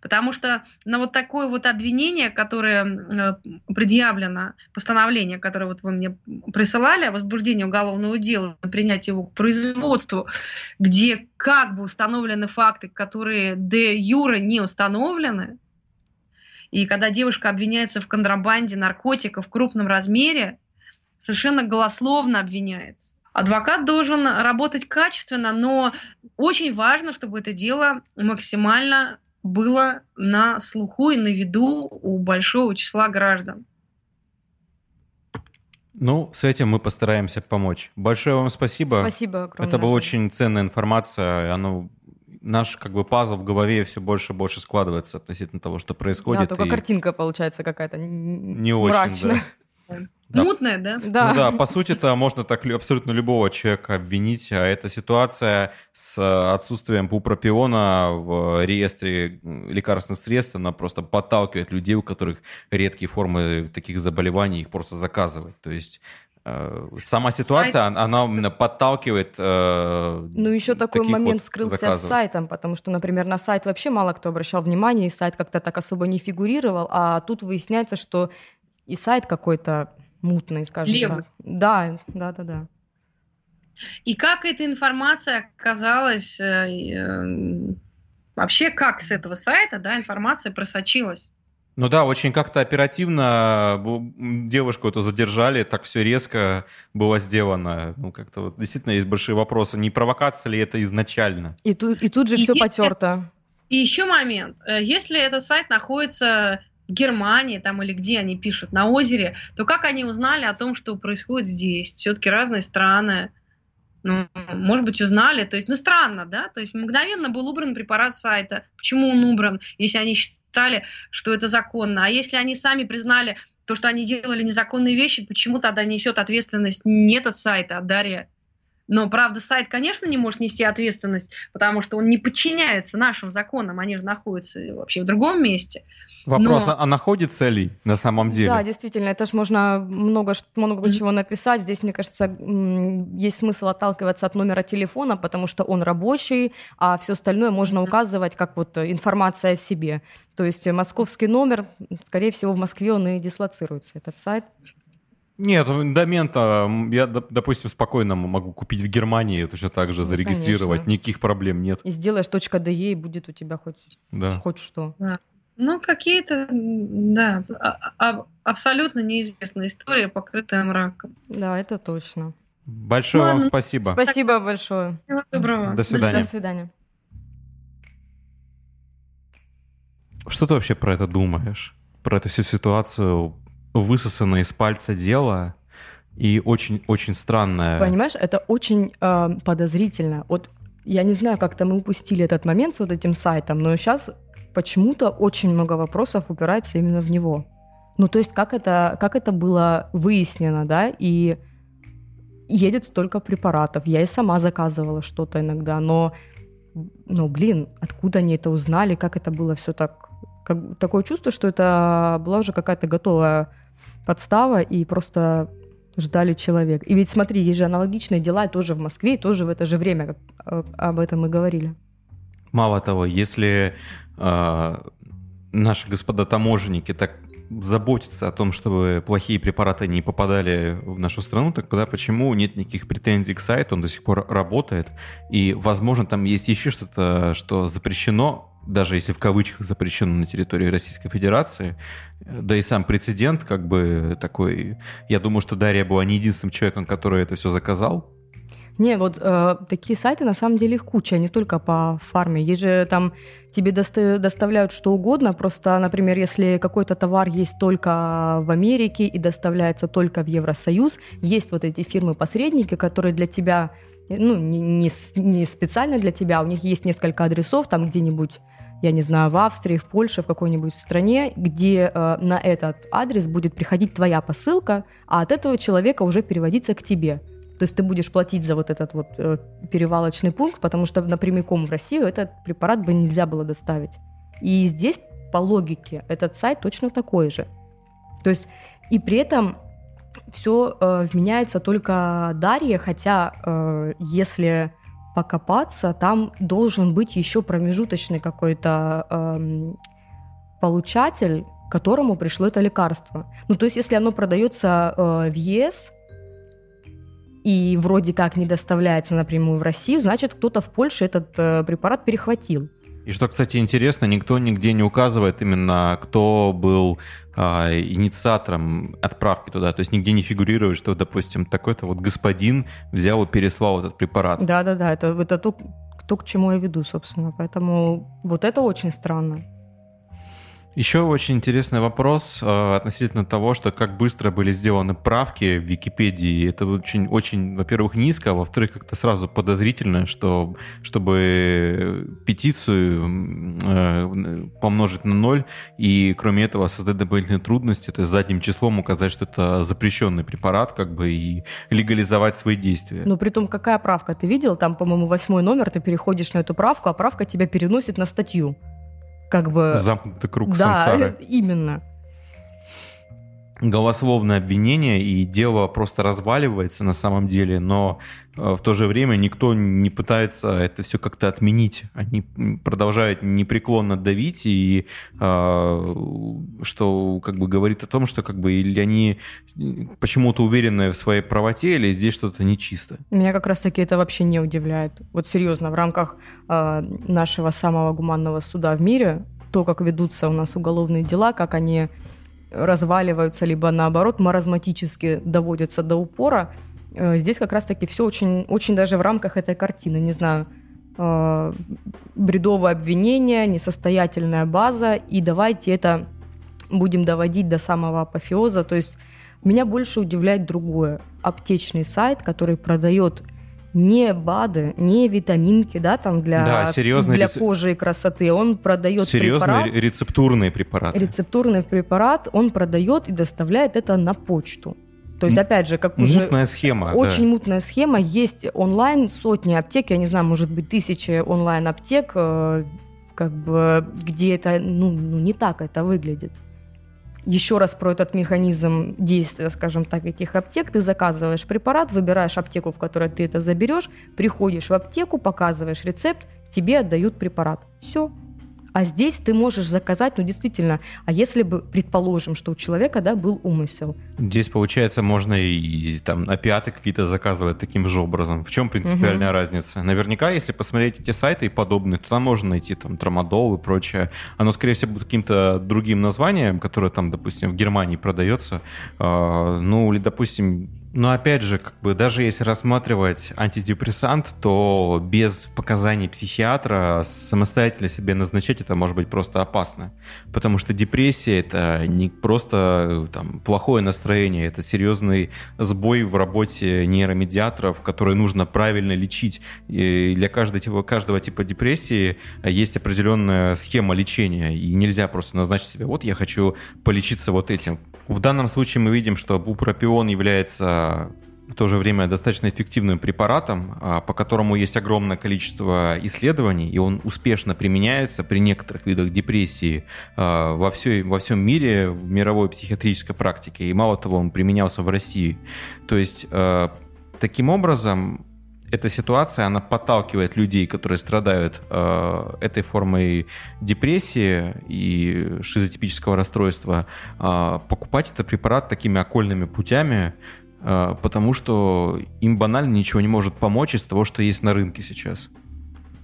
Потому что на вот такое вот обвинение, которое предъявлено, постановление, которое вот вы мне присылали, о возбуждении уголовного дела, принятие его к производству, где как бы установлены факты, которые де юре не установлены, и когда девушка обвиняется в контрабанде наркотиков в крупном размере, совершенно голословно обвиняется. Адвокат должен работать качественно, но очень важно, чтобы это дело максимально было на слуху и на виду у большого числа граждан. Ну, с этим мы постараемся помочь. Большое вам спасибо. Спасибо огромное. Это была очень ценная информация. Оно, наш как бы пазл в голове все больше и больше складывается относительно того, что происходит. Да, только и... картинка получается какая-то не мрачная. Очень, да. Да. Мутная, да? Да. Ну да, по сути-то можно так абсолютно любого человека обвинить, а эта ситуация с отсутствием бупропиона в реестре лекарственных средств, она просто подталкивает людей, у которых редкие формы таких заболеваний, их просто заказывать. То есть э, сама ситуация, сайт... она именно подталкивает э, Ну еще такой момент вот скрылся заказов. С сайтом, потому что, например, на сайт вообще мало кто обращал внимание, и сайт как-то так особо не фигурировал, а тут выясняется, что и сайт какой-то мутный, скажем так. Да, да, да, да. И как эта информация оказалась, вообще как с этого сайта, да, информация просочилась? Ну да, очень как-то оперативно девушку эту задержали, так все резко было сделано. Ну как-то вот действительно есть большие вопросы. Не провокация ли это изначально? И тут, и тут же и все если... потерто. И еще момент. Если этот сайт находится... Германии там или где они пишут, на озере, то как они узнали о том, что происходит здесь? Все-таки разные страны. Ну, может быть, узнали. То есть, ну, странно, да? То есть, мгновенно был убран препарат с сайта. Почему он убран, если они считали, что это законно? А если они сами признали то, что они делали незаконные вещи, почему тогда несет ответственность не этот сайт, а Дарья? Но, правда, сайт, конечно, не может нести ответственность, потому что он не подчиняется нашим законам, они же находятся вообще в другом месте. Вопрос, но... а находится ли на самом деле? Да, действительно, это же можно много, много чего написать. Здесь, мне кажется, есть смысл отталкиваться от номера телефона, потому что он рабочий, а все остальное можно указывать как вот информация о себе. То есть московский номер, скорее всего, в Москве он и дислоцируется, этот сайт. Нет, домен-то я, допустим, спокойно могу купить в Германии, точно так же зарегистрировать, ну, никаких проблем нет. И сделаешь .de, и будет у тебя хоть, да. хоть что. Да. Ну, какие-то, да, абсолютно неизвестная история, покрытая мраком. Да, это точно. Большое Ладно. Вам спасибо. Спасибо большое. Всего доброго. До свидания. До свидания. Что ты вообще про это думаешь? Про эту всю ситуацию высосанное из пальца дело и очень-очень странное. Понимаешь, это очень э, подозрительно. Вот я не знаю, как-то мы упустили этот момент с вот этим сайтом, но сейчас почему-то очень много вопросов упирается именно в него. Ну, то есть как это, как это было выяснено, да, и едет столько препаратов. Я и сама заказывала что-то иногда, но, ну, блин, откуда они это узнали, как это было все так... Как, такое чувство, что это была уже какая-то готовая подстава, и просто ждали человека. И ведь, смотри, есть же аналогичные дела тоже в Москве, и тоже в это же время, как об этом мы говорили. Мало того, если э, наши господа таможенники так заботиться о том, чтобы плохие препараты не попадали в нашу страну, тогда почему нет никаких претензий к сайту, он до сих пор работает, и, возможно, там есть еще что-то, что запрещено, даже если в кавычках запрещено на территории Российской Федерации, да и сам прецедент как бы такой, я думаю, что Дарья была не единственным человеком, который это все заказал. Не, вот э, такие сайты, на самом деле, их куча, не только по фарме. Есть же там, тебе доста- доставляют что угодно, просто, например, если какой-то товар есть только в Америке и доставляется только в Евросоюз, есть вот эти фирмы-посредники, которые для тебя, ну, не, не, не специально для тебя, у них есть несколько адресов там где-нибудь, я не знаю, в Австрии, в Польше, в какой-нибудь стране, где э, на этот адрес будет приходить твоя посылка, а от этого человека уже переводиться к тебе. То есть ты будешь платить за вот этот вот э, перевалочный пункт, потому что напрямиком в Россию этот препарат бы нельзя было доставить. И здесь, по логике, этот сайт точно такой же. То есть и при этом все э, вменяется только Дарье, хотя э, если покопаться, там должен быть еще промежуточный какой-то э, получатель, которому пришло это лекарство. Ну, то есть если оно продается э, в ЕС, и вроде как не доставляется напрямую в Россию, значит, кто-то в Польше этот э, препарат перехватил. И что, кстати, интересно, никто нигде не указывает именно, кто был э, инициатором отправки туда. То есть нигде не фигурирует, что, допустим, такой-то вот господин взял и переслал этот препарат. Да-да-да, это, это то, то, к чему я веду, собственно. Поэтому вот это очень странно. Еще очень интересный вопрос э, относительно того, что как быстро были сделаны правки в Википедии. Это очень, очень, во-первых, низко, а во-вторых, как-то сразу подозрительно, что чтобы петицию э, помножить на ноль и, кроме этого, создать дополнительные трудности, то есть задним числом указать, что это запрещенный препарат, как бы, и легализовать свои действия. Ну, при том, какая правка? Ты видел? Там, по-моему, восьмой номер, ты переходишь на эту правку, а правка тебя переносит на статью. Как бы... Замкнутый круг да, сансары. Да, именно. Голословное обвинение, и дело просто разваливается на самом деле, но в то же время никто не пытается это все как-то отменить. Они продолжают непреклонно давить, и э, что как бы говорит о том, что как бы или они почему-то уверены в своей правоте, или здесь что-то нечисто. Меня как раз-таки это вообще не удивляет. Вот серьезно, в рамках э, нашего самого гуманного суда в мире, то, как ведутся у нас уголовные дела, как они... разваливаются, либо наоборот маразматически доводятся до упора. Здесь как раз-таки все очень, очень даже в рамках этой картины. Не знаю, бредовое обвинение, несостоятельная база, и давайте это будем доводить до самого апофеоза. То есть меня больше удивляет другое. Аптечный сайт, который продает не БАДы, не витаминки, да, там для, да, для рецеп... кожи и красоты. Он продает серьезные препарат, рецептурные препараты. Рецептурный препарат он продает и доставляет это на почту. То есть, опять же, как уже... Мутная схема. Очень да. мутная схема. Есть онлайн сотни аптек, я не знаю, может быть, тысячи онлайн-аптек, как бы, где это, ну, не так это выглядит. Еще раз про этот механизм действия, скажем так, этих аптек. Ты заказываешь препарат, выбираешь аптеку, в которой ты это заберешь, приходишь в аптеку, показываешь рецепт, тебе отдают препарат. Все. А здесь ты можешь заказать, ну действительно, а если бы, предположим, что у человека, да, был умысел. Здесь, получается, можно и там опиаты какие-то заказывать таким же образом. В чем принципиальная угу. разница? Наверняка, если посмотреть эти сайты и подобные, то там можно найти там трамадол и прочее. Оно, скорее всего, будет каким-то другим названием, которое там, допустим, в Германии продается. Ну, или, допустим, Но опять же, как бы, даже если рассматривать антидепрессант, то без показаний психиатра самостоятельно себе назначать это может быть просто опасно. Потому что депрессия – это не просто там, плохое настроение, это серьезный сбой в работе нейромедиаторов, которые нужно правильно лечить. И для каждого, каждого типа депрессии есть определенная схема лечения, и нельзя просто назначить себе «вот я хочу полечиться вот этим». В данном случае мы видим, что бупропион является в то же время достаточно эффективным препаратом, по которому есть огромное количество исследований, и он успешно применяется при некоторых видах депрессии во, всей, во всем мире, в мировой психиатрической практике. И мало того, он применялся в России. То есть таким образом эта ситуация, она подталкивает людей, которые страдают э, этой формой депрессии и шизотипического расстройства, э, покупать этот препарат такими окольными путями, э, потому что им банально ничего не может помочь из того, что есть на рынке сейчас.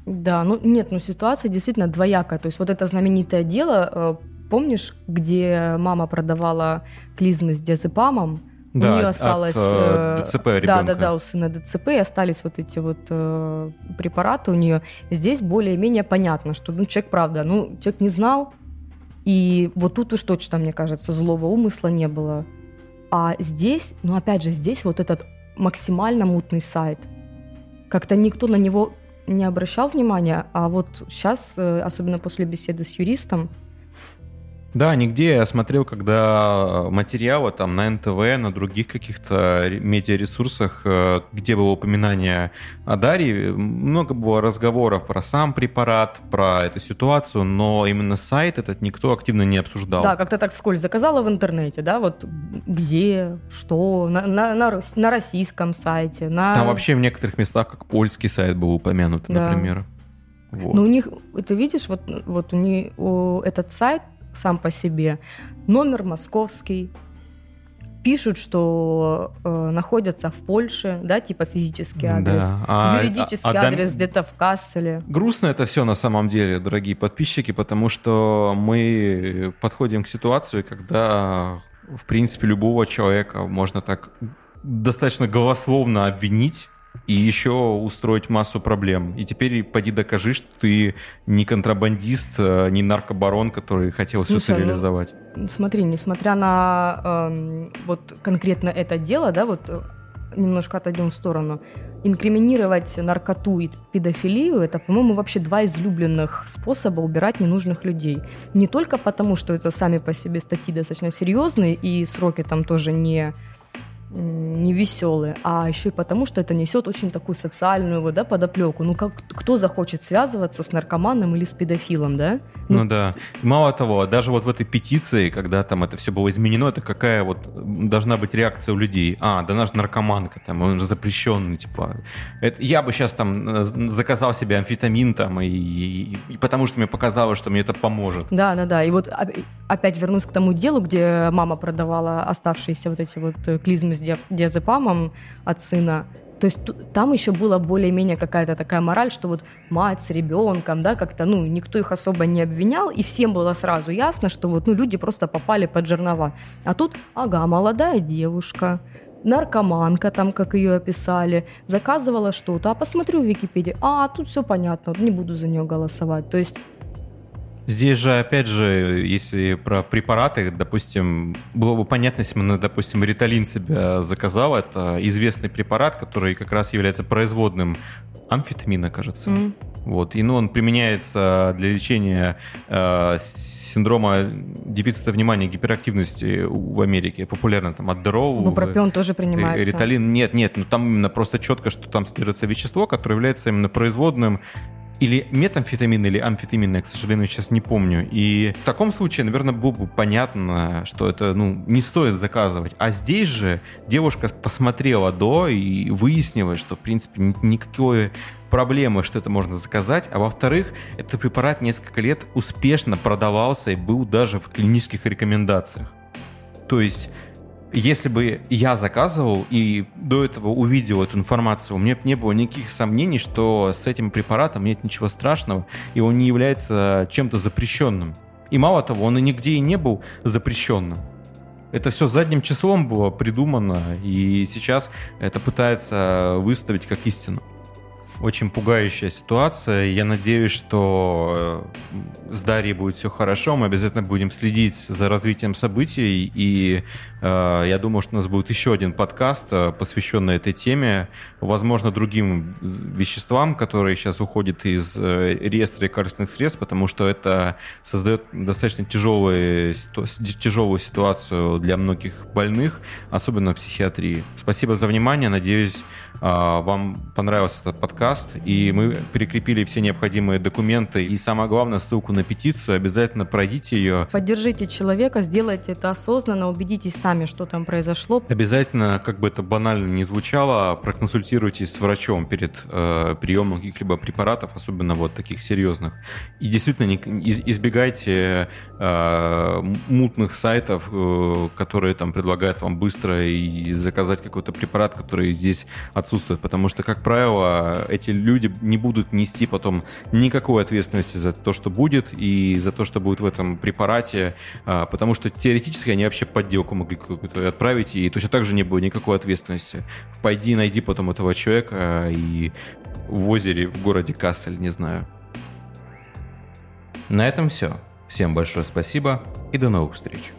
Да, ну нет, ну ситуация действительно двоякая. То есть вот это знаменитое дело, э, помнишь, где мама продавала клизмы с диазепамом? У да, нее осталось от, э, ДЦП ребенка. Да, да, да, у сына ДЦП, и остались вот эти вот э, препараты у нее. Здесь более-менее понятно, что ну, человек, правда, ну, человек не знал, и вот тут уж точно, мне кажется, злого умысла не было. А здесь, ну, опять же, здесь вот этот максимально мутный сайт. Как-то никто на него не обращал внимания, а вот сейчас, особенно после беседы с юристом, да, нигде я смотрел, когда материалы там на эн тэ вэ, на других каких-то медиаресурсах, где было упоминание о Дарье, много было разговоров про сам препарат, про эту ситуацию, но именно сайт этот никто активно не обсуждал. Да, как-то так вскользь заказала в интернете, да, вот где, что, на, на, на, на российском сайте. На... Там вообще в некоторых местах как польский сайт был упомянут, да. Например. Вот. Но у них, ты видишь, вот, вот у них у, этот сайт, сам по себе. Номер московский. Пишут, что э, находятся в Польше, да, типа физический адрес. Да. А, юридический а, а, адрес да... где-то в Касселе. Грустно это все на самом деле, дорогие подписчики, потому что мы подходим к ситуации, когда, в принципе, любого человека можно так достаточно голословно обвинить и еще устроить массу проблем. И теперь пойди докажи, что ты не контрабандист, не наркобарон, который хотел Слушай, все это реализовать. Ну, смотри, несмотря на э, вот конкретно это дело, да, вот немножко отойдем в сторону, инкриминировать наркоту и педофилию – это, по-моему, вообще два излюбленных способа убирать ненужных людей. Не только потому, что это сами по себе статьи достаточно серьезные, и сроки там тоже не... невеселые, а еще и потому, что это несет очень такую социальную вот, да, подоплеку. Ну, как, кто захочет связываться с наркоманом или с педофилом, да? Ну, ну да. Мало того, даже вот в этой петиции, когда там это все было изменено, это какая вот должна быть реакция у людей? А, да наш наркоманка, там, он же запрещенный, типа. Это, я бы сейчас там заказал себе амфетамин, там, и, и, и потому что мне показалось, что мне это поможет. Да, да, да. И вот опять вернусь к тому делу, где мама продавала оставшиеся вот эти вот клизмы с диазепамом от сына. То есть там еще была более-менее какая-то такая мораль, что вот мать с ребенком, да, как-то, ну, никто их особо не обвинял, и всем было сразу ясно, что вот, ну, люди просто попали под жернова. А тут, ага, молодая девушка, наркоманка, там, как ее описали, заказывала что-то, а посмотрю в Википедии, а, тут все понятно, вот не буду за нее голосовать. То есть здесь же, опять же, если про препараты, допустим, было бы понятно, если бы, допустим, риталин себя заказал, это известный препарат, который как раз является производным амфетамина, кажется. Mm. Вот. И ну, он применяется для лечения э, синдрома дефицита внимания и гиперактивности в Америке. Популярно там Аддерол. Бупропион тоже принимается. Риталин нет, нет, но там именно просто четко, что там содержится вещество, которое является именно производным или метамфетамин, или амфетамин, я, к сожалению, сейчас не помню. И в таком случае, наверное, было бы понятно, что это ну, не стоит заказывать. А здесь же девушка посмотрела до и выяснилось, что, в принципе, никакой проблемы, что это можно заказать. А во-вторых, этот препарат несколько лет успешно продавался и был даже в клинических рекомендациях. То есть... Если бы я заказывал и до этого увидел эту информацию, у меня бы не было никаких сомнений, что с этим препаратом нет ничего страшного, и он не является чем-то запрещенным. И мало того, он и нигде и не был запрещенным. Это все задним числом было придумано, и сейчас это пытается выставить как истину. Очень пугающая ситуация. Я надеюсь, что с Дарьей будет все хорошо. Мы обязательно будем следить за развитием событий. И э, я думаю, что у нас будет еще один подкаст, посвященный этой теме. Возможно, другим веществам, которые сейчас уходят из реестра лекарственных средств, потому что это создает достаточно тяжелую, тяжелую ситуацию для многих больных, особенно в психиатрии. Спасибо за внимание. Надеюсь, вам понравился этот подкаст, и мы прикрепили все необходимые документы и, самое главное, ссылку на петицию. Обязательно пройдите ее. Поддержите человека, сделайте это осознанно, убедитесь сами, что там произошло. Обязательно, как бы это банально ни звучало, проконсультируйтесь с врачом перед э, приемом каких-либо препаратов, особенно вот таких серьезных. И действительно не, из, избегайте э, мутных сайтов, э, которые там предлагают вам быстро и заказать какой-то препарат, который здесь отсутствует, потому что, как правило, эти люди не будут нести потом никакой ответственности за то, что будет, и за то, что будет в этом препарате, потому что теоретически они вообще подделку могли какую-то отправить, и точно так же не было никакой ответственности. Пойди найди потом этого человека и в озере, в городе Кассель, не знаю. На этом все. Всем большое спасибо и до новых встреч.